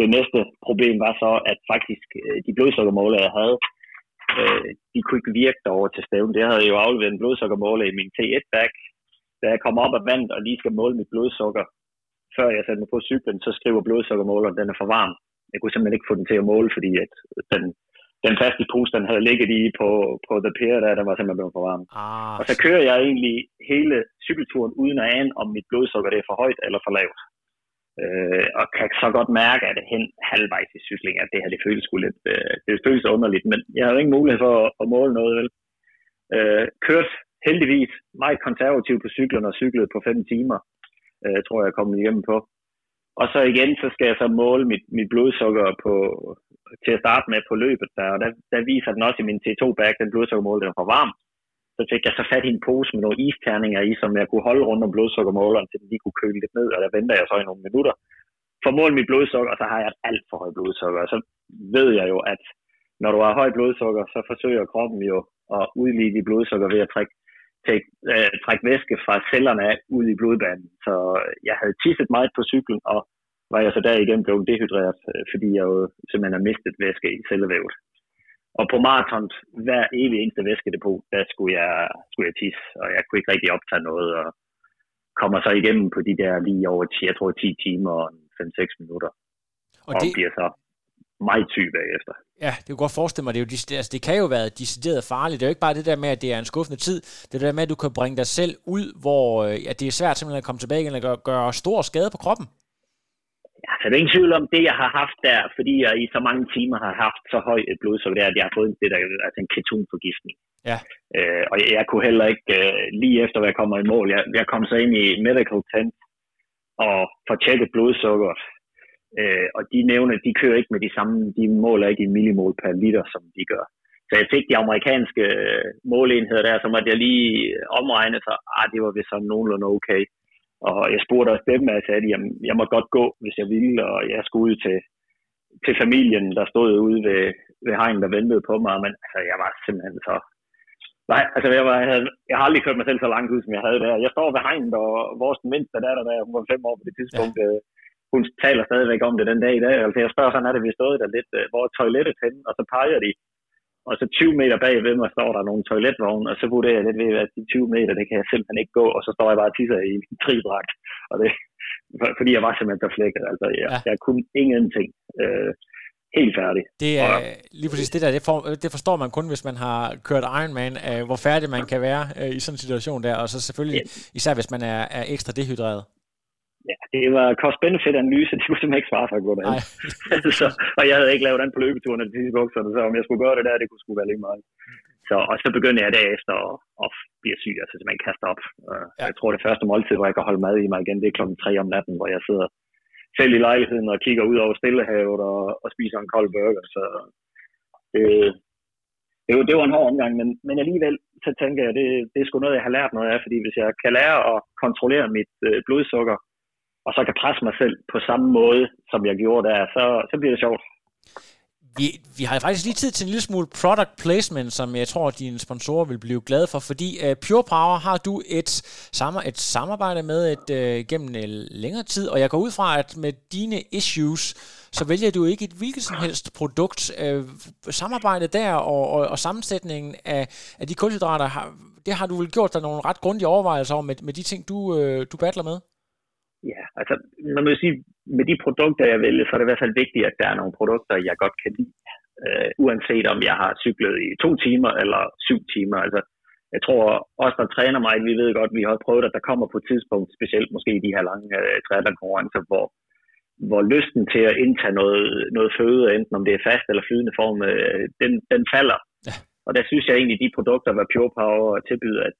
Det næste problem var så, at faktisk de blodsukkermåler, jeg havde, de kunne ikke virke derovre til stævnen. Det havde jeg jo afleveret en blodsukkermåler i min T1-bag. Da jeg kom op af vandet og lige skal måle mit blodsukker, før jeg satte mig på cyklen, så skriver blodsukkermåleren, at den er for varm. Jeg kunne simpelthen ikke få den til at måle, fordi at den plastikpose, den havde ligget i på The Pier, der var simpelthen blevet for varm. Og så kører jeg egentlig hele cykelturen uden at ane, om mit blodsukker det er for højt eller for lavt. Og kan så godt mærke, at hen halvvejs i cykling, at det her, det føles sgu lidt, det føles underligt, men jeg havde ingen mulighed for at måle noget, vel. Kørt heldigvis meget konservativt på cyklen og cyklede på 5 timer. Tror jeg er kommet hjem på. Og så igen, så skal jeg så måle mit blodsukker til at starte med på løbet der, og der viser den også i min T2-bag, den blodsukkermåler, den er for varm. Så fik jeg så fat i en pose med nogle isterninger i, som jeg kunne holde rundt om blodsukkermåleren, til den lige kunne køle lidt ned, og der venter jeg så i nogle minutter. For mål mit blodsukker, og så har jeg et alt for højt blodsukker, og så ved jeg jo, at når du har højt blodsukker, så forsøger kroppen jo at udligne dit blodsukker ved at trække væske fra cellerne af ud i blodbanen. Så jeg havde tisset meget på cyklen, og var jeg så derigennem blevet dehydreret, fordi jeg jo simpelthen har mistet væske i cellevævet. Og på maratons, hver evig eneste væskedepot, der skulle jeg tisse, og jeg kunne ikke rigtig optage noget, og kommer så igennem på de der lige over 10 timer og 5-6 minutter, og bliver så meget tyg bagefter. Ja, det kan godt forestille mig. Det kan jo være decideret farligt. Det er jo ikke bare det der med, at det er en skuffende tid. Det er det der med, at du kan bringe dig selv ud, hvor det er svært simpelthen at komme tilbage igen og gøre stor skade på kroppen. Ja, så det er ingen tvivl om det, jeg har haft der, fordi jeg i så mange timer har haft så højt et blodsukker, at jeg har fået det der, altså en ketonforgiftning. Ja. Og jeg kunne heller ikke, lige efter hvad jeg kommer i mål, jeg kom så ind i medical tent og får tjekket blodsukkeret. Og de nævner, de kører ikke med de samme, de måler ikke i millimol per liter, som de gør. Så jeg fik de amerikanske måleenheder der, så måtte jeg lige omregne, så det var vist sådan nogenlunde okay. Og jeg spurgte også dem, og jeg sagde, at jeg måtte godt gå, hvis jeg ville, og jeg skulle ud til til familien, der stod ude ved hegnen, der ventede på mig, men altså, jeg var simpelthen så... Nej, altså jeg har aldrig kørt mig selv så langt ud, som jeg havde der. Jeg står ved hegnet, og vores mindste datter, der hun var 5 år på det tidspunkt, ja. Hun taler stadigvæk om det den dag i dag. Altså jeg spørger, sådan er det, vi stod der lidt, hvor er toilettet henne, og så peger de. Og så 20 meter bag ved mig står der nogle toiletvogne, og så vurderer jeg lidt ved, at de 20 meter, det kan jeg simpelthen ikke gå, og så står jeg bare og tisser i en tridragt. Og det, fordi jeg var simpelthen så flækket. Altså jeg kunne ingenting. Helt færdig. Det er lige præcis det der. Det forstår man kun, hvis man har kørt Ironman, hvor færdig man kan være i sådan en situation der, og så selvfølgelig især hvis man er ekstra dehydreret. Ja, det var cost-benefit-analyse, det kunne simpelthen ikke svare for at gå derhen. Og jeg havde ikke lavet den på løbeturen af de sidste bukserne, så om jeg skulle gøre det der, det kunne sgu være lige meget. Og så begyndte jeg derefter at blive syg, altså man kaster op. Jeg tror det første måltid, hvor jeg kan holde mad i mig igen, det er klokken 3 om natten, hvor jeg sidder selv i lejligheden og kigger ud over Stillehavet og spiser en kold burger. Så det var en hård omgang, men alligevel så tænker jeg, det er sgu noget, jeg har lært noget af, fordi hvis jeg kan lære at kontrollere mit blodsukker, og så kan presse mig selv på samme måde, som jeg gjorde der, så bliver det sjovt. Vi har faktisk lige tid til en lille smule product placement, som jeg tror, dine sponsorer vil blive glade for, fordi Pure Power har du et samarbejde med gennem længere tid, og jeg går ud fra, at med dine issues, så vælger du ikke et hvilket som helst produkt. Samarbejdet der og sammensætningen af de kulhydrater, det har du vel gjort dig nogle ret grundige overvejelser om med de ting, du battler med? Ja, altså man må sige, med de produkter, jeg vælger, så er det i hvert fald vigtigt, at der er nogle produkter, jeg godt kan lide, uanset om jeg har cyklet i 2 timer eller 7 timer. Altså, jeg tror også, der træner mig, vi ved godt, vi har prøvet, at der kommer på et tidspunkt, specielt måske i de her lange triathlonkonkurrencer, hvor lysten til at indtage noget føde, enten om det er fast eller flydende form, den falder. Ja. Og der synes jeg egentlig, de produkter, hvad Pure Power tilbyder, at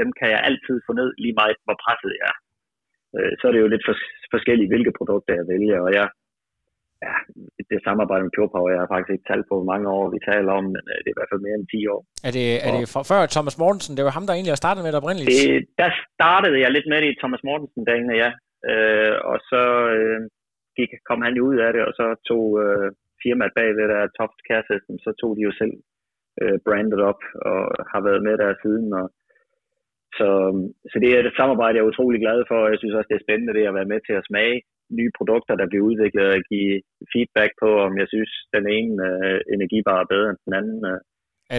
dem kan jeg altid få ned, lige meget hvor presset jeg er. Så er det jo lidt forskelligt, hvilke produkter jeg vælger, og det samarbejde med Pure Power, jeg har faktisk ikke talt på, hvor mange år vi taler om, men det er i hvert fald mere end 10 år. Er det før Thomas Mortensen? Det var ham, der egentlig har startet med det oprindeligt. Der startede jeg lidt med det i Thomas Mortensen-dagene, ja. Og så kom han jo ud af det, og så tog firmaet bag ved der Top Care System, så tog de jo selv brandet op og har været med der siden, og Så det er et samarbejde, jeg er utrolig glad for, og jeg synes også, det er spændende det at være med til at smage nye produkter, der bliver udviklet, og give feedback på, om jeg synes, den ene energibar er bedre end den anden. Er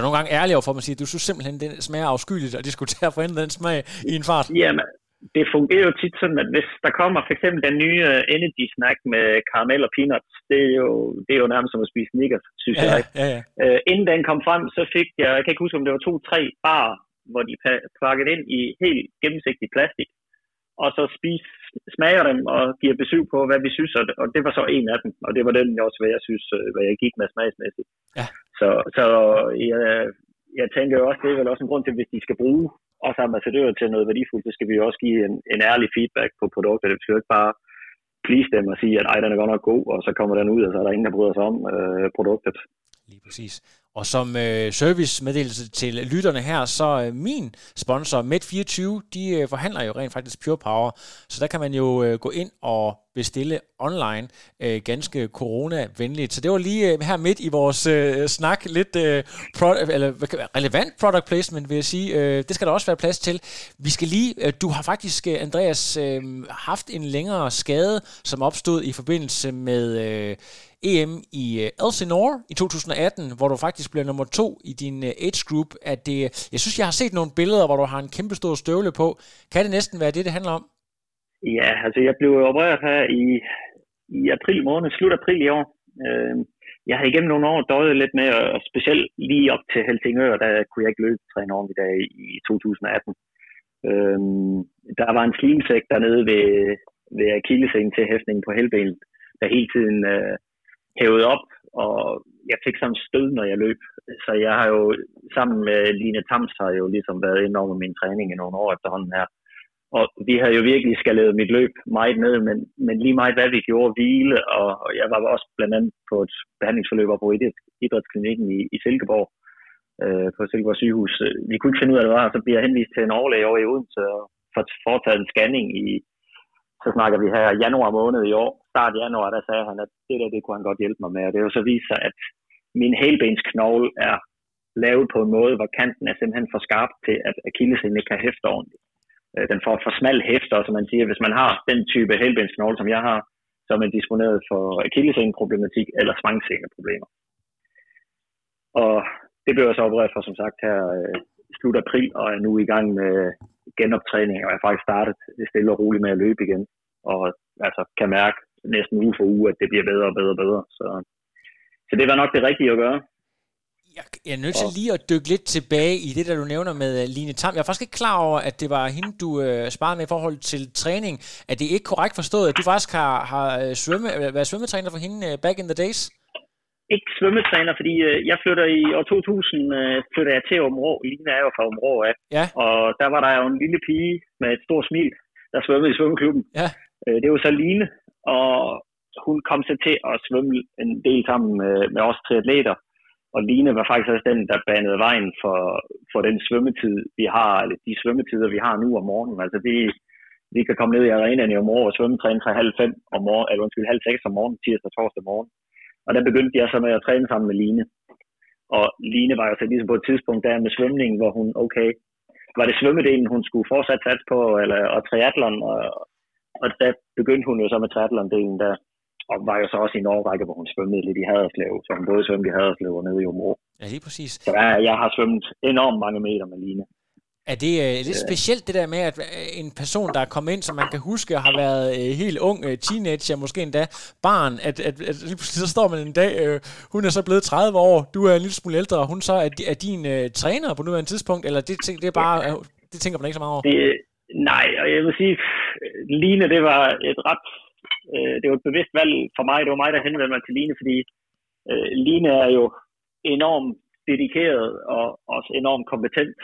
du nogle gange ærlig overfor at sige, at du synes simpelthen, det smager afskyeligt, og de skulle tage at forhindre den smag i en fart? Jamen, det fungerer jo tit sådan, at hvis der kommer for eksempel den nye energy snack med karamel og peanuts, det er jo nærmest som at spise Snickers, synes jeg. Ja. Inden den kom frem, så fik jeg kan ikke huske, om det var 2-3 bar, hvor de pakket ind i helt gennemsigtig plastik, og så smager dem og giver besøg på, hvad vi synes, og det var så en af dem, og det var den også, hvad jeg synes, hvad jeg gik med smagsmæssigt. Ja. Så jeg tænker jo også, det er vel også en grund til, hvis de skal bruge os ambassadører til noget værdifuldt, så skal vi jo også give en ærlig feedback på produkter. Det skal jo ikke bare please dem og sige, at ej, den er godt nok god, og så kommer den ud, og så er der ingen, der bryder sig om produktet. Lige præcis. Og som servicemeddelelse til lytterne her, så min sponsor, Med24, de forhandler jo rent faktisk Pure Power, så der kan man jo gå ind og bestille online, ganske corona-venligt. Så det var lige her midt i vores snak, lidt relevant product placement, vil jeg sige. Det skal der også være plads til. Vi skal lige, du har faktisk, Andreas, haft en længere skade, som opstod i forbindelse med... EM i Elsinore i 2018, hvor du faktisk blev nummer 2 i din age group. Jeg synes, jeg har set nogle billeder, hvor du har en kæmpe stor støvle på. Kan det næsten være det handler om? Ja, altså jeg blev opereret her i april måned, slut april i år. Jeg har igennem nogle år døjet lidt med, og specielt lige op til Helsingør, der kunne jeg ikke løbe 3 år i dag i 2018. Der var en slimsæk dernede ved akillessenen til hæftningen på hælbenet, der hele tiden... hævet op, og jeg fik sådan stød, når jeg løb. Så jeg har jo sammen med Line Tams har jo ligesom været inde over min træning i nogle år efterhånden her. Og vi har jo virkelig skaleret mit løb meget ned, men lige meget hvad vi gjorde, hvile, og jeg var også blandt andet på et behandlingsforløb på idrætsklinikken i Silkeborg, på Silkeborg sygehus. Vi kunne ikke finde ud af, hvad det var, så bliver jeg henvist til en overlæge over i Odense og foretaget en scanning i Så snakker vi her i januar måned i år. Start januar, der sagde han, at det kunne han godt hjælpe mig med. Og det jo så vist sig, at min hælbensknogle er lavet på en måde, hvor kanten er simpelthen for skarp til, at akillesen ikke kan hæfte ordentligt. Den får for smal hæfter, som man siger, hvis man har den type hælbensknogle, som jeg har, så er man disponeret for akillesenproblematik eller svangsængerproblemer. Og det blev jeg så opereret for, som sagt, her i slut april, og er nu i gang med genoptræning, og jeg har faktisk startet stille og roligt med at løbe igen, og altså kan mærke næsten uge for uge, at det bliver bedre og bedre og bedre. Så det var nok det rigtige at gøre. Jeg er nødt til lige at dykke lidt tilbage i det, der du nævner med Line Tam. Jeg er faktisk ikke klar over, at det var hende, du sparede med i forhold til træning. Er det ikke korrekt forstået, at du faktisk har været svømmetræner for hende back in the days? Ikke svømmetræner, fordi jeg flytter i år 2000, flytter jeg til Åbenrå. Line er jo fra Åbenrå af. Ja. Og der var der jo en lille pige med et stort smil, der svømmede i svømmeklubben. Ja. Det var så Line, og hun kom så til at svømme en del sammen med os triatleter. Og Line var faktisk også den, der banede vejen for den svømmetid, vi har, eller de svømmetider, vi har nu om morgenen. Altså vi kan komme ned i arenaen i Åbenrå og svømmetræne fra 5:30 om morgenen, eller undskyld, 5:30 om morgenen, tirsdag og torsdag morgen. Og der begyndte jeg så med at træne sammen med Line. Og Line var jo så ligesom på et tidspunkt der med svømningen, hvor hun, okay, var det svømmedelen, hun skulle fortsat satse på, eller, og triathlon, og der begyndte hun jo så med triathlon-delen der, og var jo så også i en årrække, hvor hun svømmede lidt i Haderslev, så hun både svømte i Haderslev og nede i Åbenrå. Ja, lige præcis. Så jeg har svømmet enormt mange meter med Line. Er det lidt specielt det der med, at en person, der er kommet ind, som man kan huske, har været helt ung teenager, måske endda barn, at lige pludselig så står man en dag, hun er så blevet 30 år, du er en lille smule ældre, og hun så er din træner på nuværende tidspunkt, eller det er bare, det tænker man ikke så meget over? Nej, og jeg vil sige, Line, det var et ret... Det var et bevidst valg for mig. Det var mig, der henvendte mig til Line, fordi Line er jo enormt dedikeret og også enormt kompetent.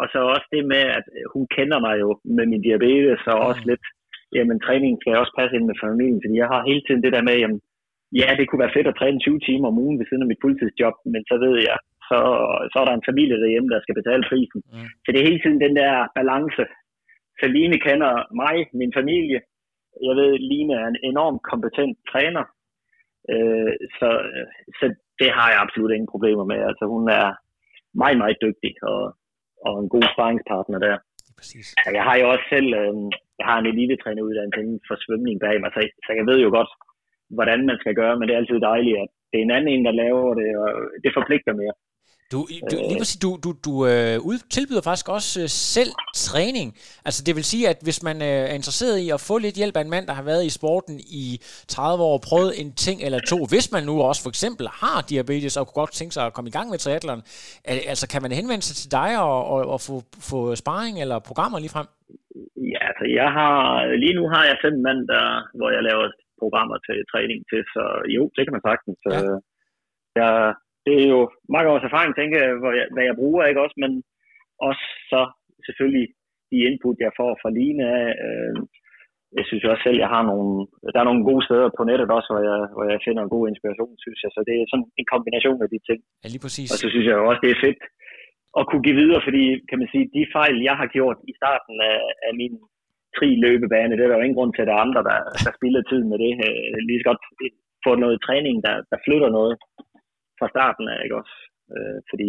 Og så også det med, at hun kender mig jo med min diabetes og også lidt, jamen træningen skal jeg også passe ind med familien, fordi jeg har hele tiden det der med, jamen ja, det kunne være fedt at træne 20 timer om ugen ved siden af mit fuldtidsjob, men så ved jeg, så er der en familie derhjemme, der skal betale prisen. Så det er hele tiden den der balance. Så Line kender mig, min familie. Jeg ved, at Line er en enormt kompetent træner, så det har jeg absolut ingen problemer med. Altså, hun er meget, meget dygtig og en god sparringspartner der. Præcis. Jeg har jo også selv jeg har en elitetræneruddannelse inden for svømning bag mig, så jeg ved jo godt, hvordan man skal gøre, men det er altid dejligt, at det er en anden en, der laver det, og det forpligter mere. Du tilbyder faktisk også selv træning. Altså det vil sige, at hvis man er interesseret i at få lidt hjælp af en mand, der har været i sporten i 30 år og prøvet en ting eller to, hvis man nu også for eksempel har diabetes og kunne godt tænke sig at komme i gang med triathlon, altså kan man henvende sig til dig og få sparring eller programmer ligefrem? Ja, altså lige nu har jeg 5 mand, hvor jeg laver programmer til træning til, så jo, det kan man sagtens. Ja. Det er jo mange års erfaring, tænker jeg, hvad jeg bruger, ikke også, men også så selvfølgelig de input, jeg får fra Line. Jeg synes jo også selv, jeg har der er nogle gode steder på nettet også, hvor jeg finder en god inspiration, synes jeg. Så det er sådan en kombination af de ting. Ja, lige præcis. Og så synes jeg jo også, det er fedt at kunne give videre, fordi kan man sige, de fejl, jeg har gjort i starten af min tri-løbebane, det er der jo ingen grund til, at der er andre, der spilder tid med det. Lige så godt få noget træning, der flytter noget fra starten af, ikke også? Fordi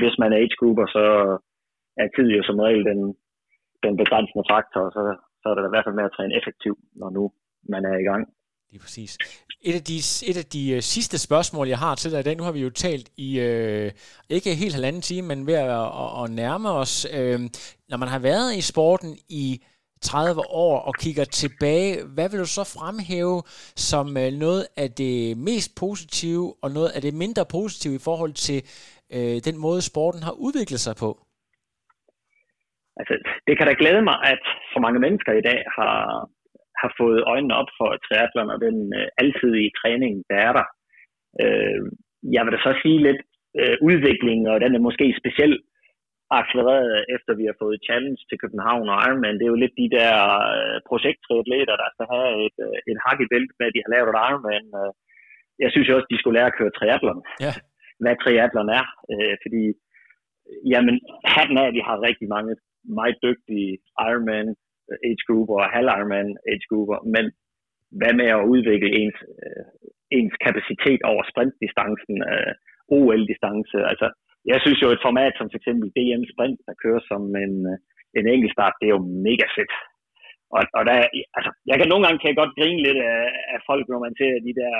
hvis man er age-grupper, så er tid jo som regel den begrænsende faktor, og så er det i hvert fald med at træne effektivt, når nu man er i gang. Det er præcis. Et af de sidste spørgsmål, jeg har til dig i dag, nu har vi jo talt i ikke helt halvanden time, men ved at nærme os. Når man har været i sporten i 30 år og kigger tilbage, hvad vil du så fremhæve som noget af det mest positive og noget af det mindre positive i forhold til den måde, sporten har udviklet sig på? Altså, det kan da glæde mig, at så mange mennesker i dag har fået øjnene op for triathlon og den alsidige træning, der er der. Jeg vil da så sige lidt udviklingen, og den er måske speciel accelereret, efter vi har fået Challenge til København og Ironman. Det er jo lidt de der projekttriatleter, der skal have et hak i bæltet med, at de har lavet et Ironman. Jeg synes jo også, de skulle lære at køre triathlon. Ja. Hvad triathlon er. Fordi, jamen, hatten er, at vi har rigtig mange meget dygtige Ironman age grupper og halv-Ironman age grupper, men hvad med at udvikle ens kapacitet over sprintdistancen, OL-distance? Altså, jeg synes jo, et format som f.eks. DM Sprint, der kører som en enkeltstart, det er jo mega fedt. Og der, altså, jeg kan nogle gange kan jeg godt grine lidt af folk, når man ser de der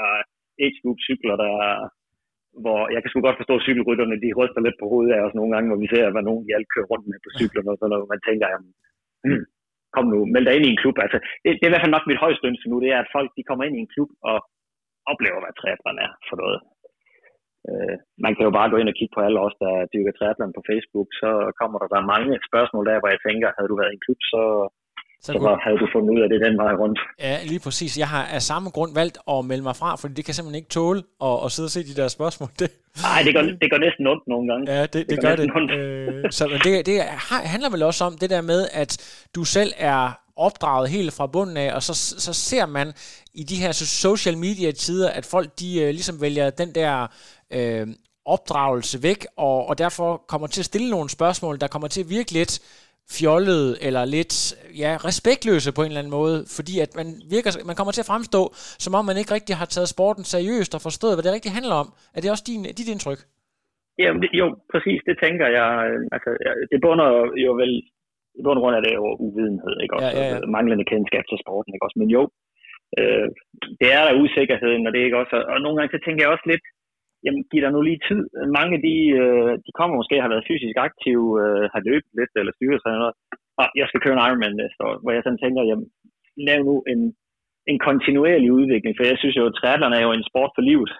age group cykler, der, hvor jeg kan sgu godt forstå cykelrytterne, de ryster lidt på hovedet af os nogle gange, hvor vi ser, hvad nogen de alt kører rundt med på cyklerne, og sådan noget, man tænker, jamen, kom nu, meld dig ind i en klub. Altså, det er i hvert fald nok mit højeste ønske nu, det er, at folk de kommer ind i en klub og oplever, hvad triathlon er for noget. Man kan jo bare gå ind og kigge på alle os, der dyrker triathlon på Facebook, så kommer der mange spørgsmål der, hvor jeg tænker, havde du været i en klub, så havde du fundet ud af det den vej rundt. Ja, lige præcis. Jeg har af samme grund valgt at melde mig fra, fordi det kan simpelthen ikke tåle at sidde og se de der spørgsmål. Nej, det går næsten ondt nogle gange. Ja, det gør det. Så det handler vel også om det der med, at du selv er opdraget helt fra bunden af, og så ser man i de her social media-tider, at folk de ligesom vælger den der opdragelse væk, og derfor kommer til at stille nogle spørgsmål, der kommer til at virke lidt fjollet eller lidt respektløse på en eller anden måde, fordi at man kommer til at fremstå, som om man ikke rigtig har taget sporten seriøst og forstået, hvad det rigtig handler om. Er det også dit indtryk? Jamen, præcis, det tænker jeg. Altså, det bunder jo vel i bund og grund af det jo uvidenhed, ikke også? Ja. Manglende kendskab til sporten, ikke også? Men jo, det er der usikkerheden, og det er ikke også. Og nogle gange så tænker jeg også lidt, jamen giv der nu lige tid. Mange de kommer måske har været fysisk aktive, har løbet lidt eller styret sig noget. Og jeg skal køre en Ironman næste år, hvor jeg sådan tænker, jamen lav nu en kontinuerlig udvikling, for jeg synes jo, at triathlon er jo en sport for livet.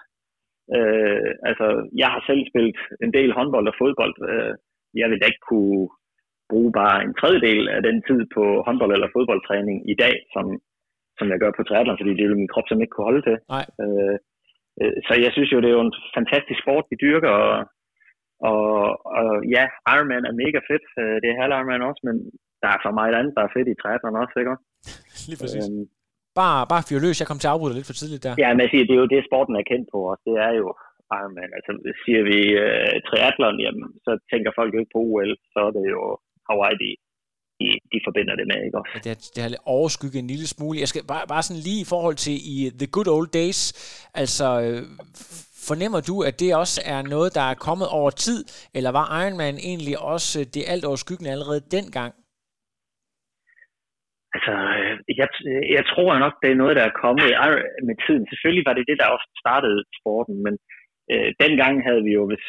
Altså, jeg har selv spillet en del håndbold og fodbold. Jeg vil da ikke kunne bruge bare en tredjedel af den tid på håndbold- eller fodboldtræning i dag, som jeg gør på triathlon, fordi det ville min krop som ikke kunne holde til. Nej. Så jeg synes jo, det er jo en fantastisk sport, vi dyrker, og ja, Ironman er mega fedt, det er halv Ironman også, men der er for meget andet, der er fedt i triathlon også, ikke? Lige præcis. Bare fyr løs, jeg kom til at afbryde lidt for tidligt der. Ja, men jeg siger, det er jo det, sporten er kendt på os, det er jo Ironman. Altså, siger vi triathlon, jamen, så tænker folk jo ikke på OL, så er det jo Hawaii, de forbinder det med, ikke også? Ja, det har lidt overskygget en lille smule. Jeg skal bare sådan lige i forhold til i The Good Old Days, altså fornemmer du, at det også er noget, der er kommet over tid, eller var Ironman egentlig også det alt overskyggende allerede dengang? Altså, jeg tror nok, det er noget, der er kommet med tiden. Selvfølgelig var det det, der også startede sporten, men dengang havde vi jo, hvis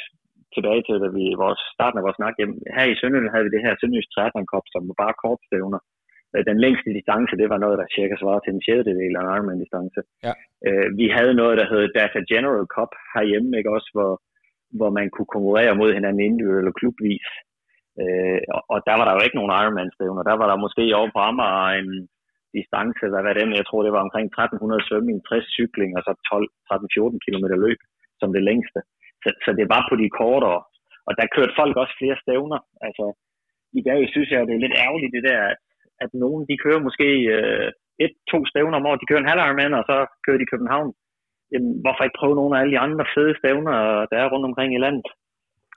tilbage til, da vi i starten af vores snak, her i Sønderjylland havde vi det her sønderjysk triathlon-cup, som var bare kortstævner. Den længste distance, det var noget, der cirka svarede til en sjettedel af en Ironman-distance. Ja. Vi havde noget, der hed Data General Cup herhjemme, ikke også, hvor man kunne konkurrere mod hinanden individuelt eller klubvis. Og der var der jo ikke nogen Ironman-stævner. Der var der måske over på Amager en distance, hvad var det? Jeg tror, det var omkring 1300 svømning, 60 cykling og så 13-14 km løb som det længste. Så det var på de kortere, og der kørte folk også flere stævner. Altså, i dag synes jeg, det er lidt ærgerligt det der, at nogen de kører måske 1-2 stævner om året, de kører en halv Ironman, og så kører de i København. Jamen, hvorfor ikke prøve nogle af alle de andre fede stævner, der er rundt omkring i landet?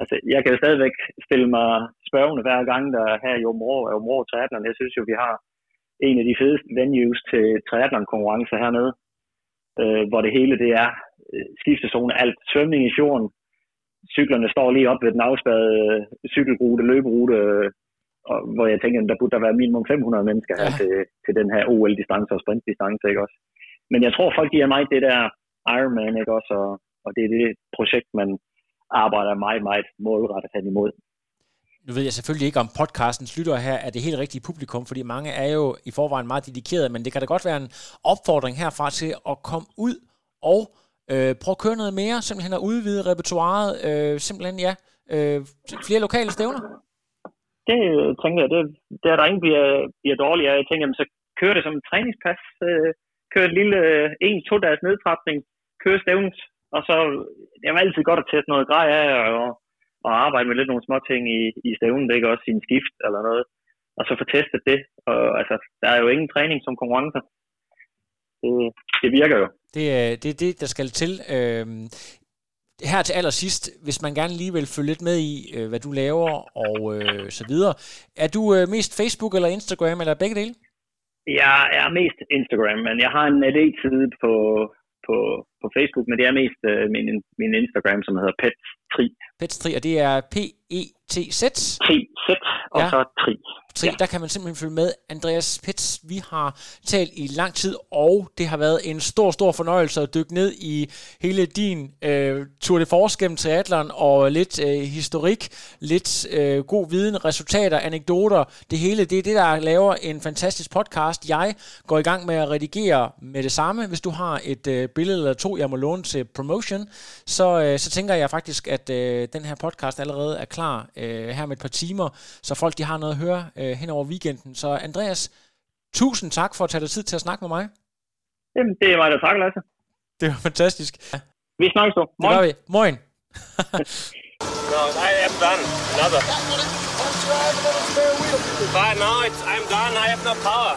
Altså, jeg kan jo stadigvæk stille mig spørgende hver gang, der her i Området Triathlon. Jeg synes jo, vi har en af de fedeste venues til triathlon-konkurrencer hernede, hvor det hele det er skiftezone, alt svømning i fjorden, cyklerne står lige op ved den afspadede cykelrute, løberute, hvor jeg tænker, der burde der være minimum 500 mennesker her til den her OL-distance og sprintdistance, ikke også? Men jeg tror, folk giver mig det der Ironman, ikke også? Og det er det projekt, man arbejder meget, meget målrettet hen imod. Nu ved jeg selvfølgelig ikke, om podcastens lyttere her er det helt rigtige publikum, fordi mange er jo i forvejen meget dedikerede, men det kan da godt være en opfordring herfra til at komme ud og prøv at køre noget mere, simpelthen at udvide repertoiret, flere lokale stævner? Det tænker jeg, det er der ingen bliver dårlig af. Jeg tænker, jamen, så kører det som en træningspas, kører et lille 1-2-dages nedtrapning, kører stævnet, og så det er altid godt at teste noget grej af, og arbejde med lidt nogle små ting i stævnen, det er ikke også i en skift eller noget, og så få testet det, og altså, der er jo ingen træning som konkurrencer. Det virker jo. Det er det, der skal til. Her til allersidst, hvis man gerne lige vil følge lidt med i, hvad du laver og så videre. Er du mest Facebook eller Instagram, eller begge dele? Jeg er mest Instagram, men jeg har en atlet-side på Facebook, men det er mest min Instagram, som hedder Pets Tri. Pets Tri, og det er P-E-T-Z? T-Z, og ja. Så Tri. Tri, ja. Der kan man simpelthen følge med. Andreas Peetz, vi har talt i lang tid, og det har været en stor, stor fornøjelse at dykke ned i hele din Tour de Force gennem triathlon, og lidt historik, lidt god viden, resultater, anekdoter, det hele. Det er det, der laver en fantastisk podcast. Jeg går i gang med at redigere med det samme. Hvis du har et billede eller to, jeg må låne til promotion, så tænker jeg faktisk, at den her podcast allerede er klar her med et par timer, så folk de har noget at høre hen over weekenden. Så Andreas, tusind tak for at tage dig tid til at snakke med mig. Jamen, det er mig, der takker, altså. Det var fantastisk. Ja. Vi snakkes så. Moin. Det gør vi. Moin. No, I am done. Another. Right now, I'm done. I have no power.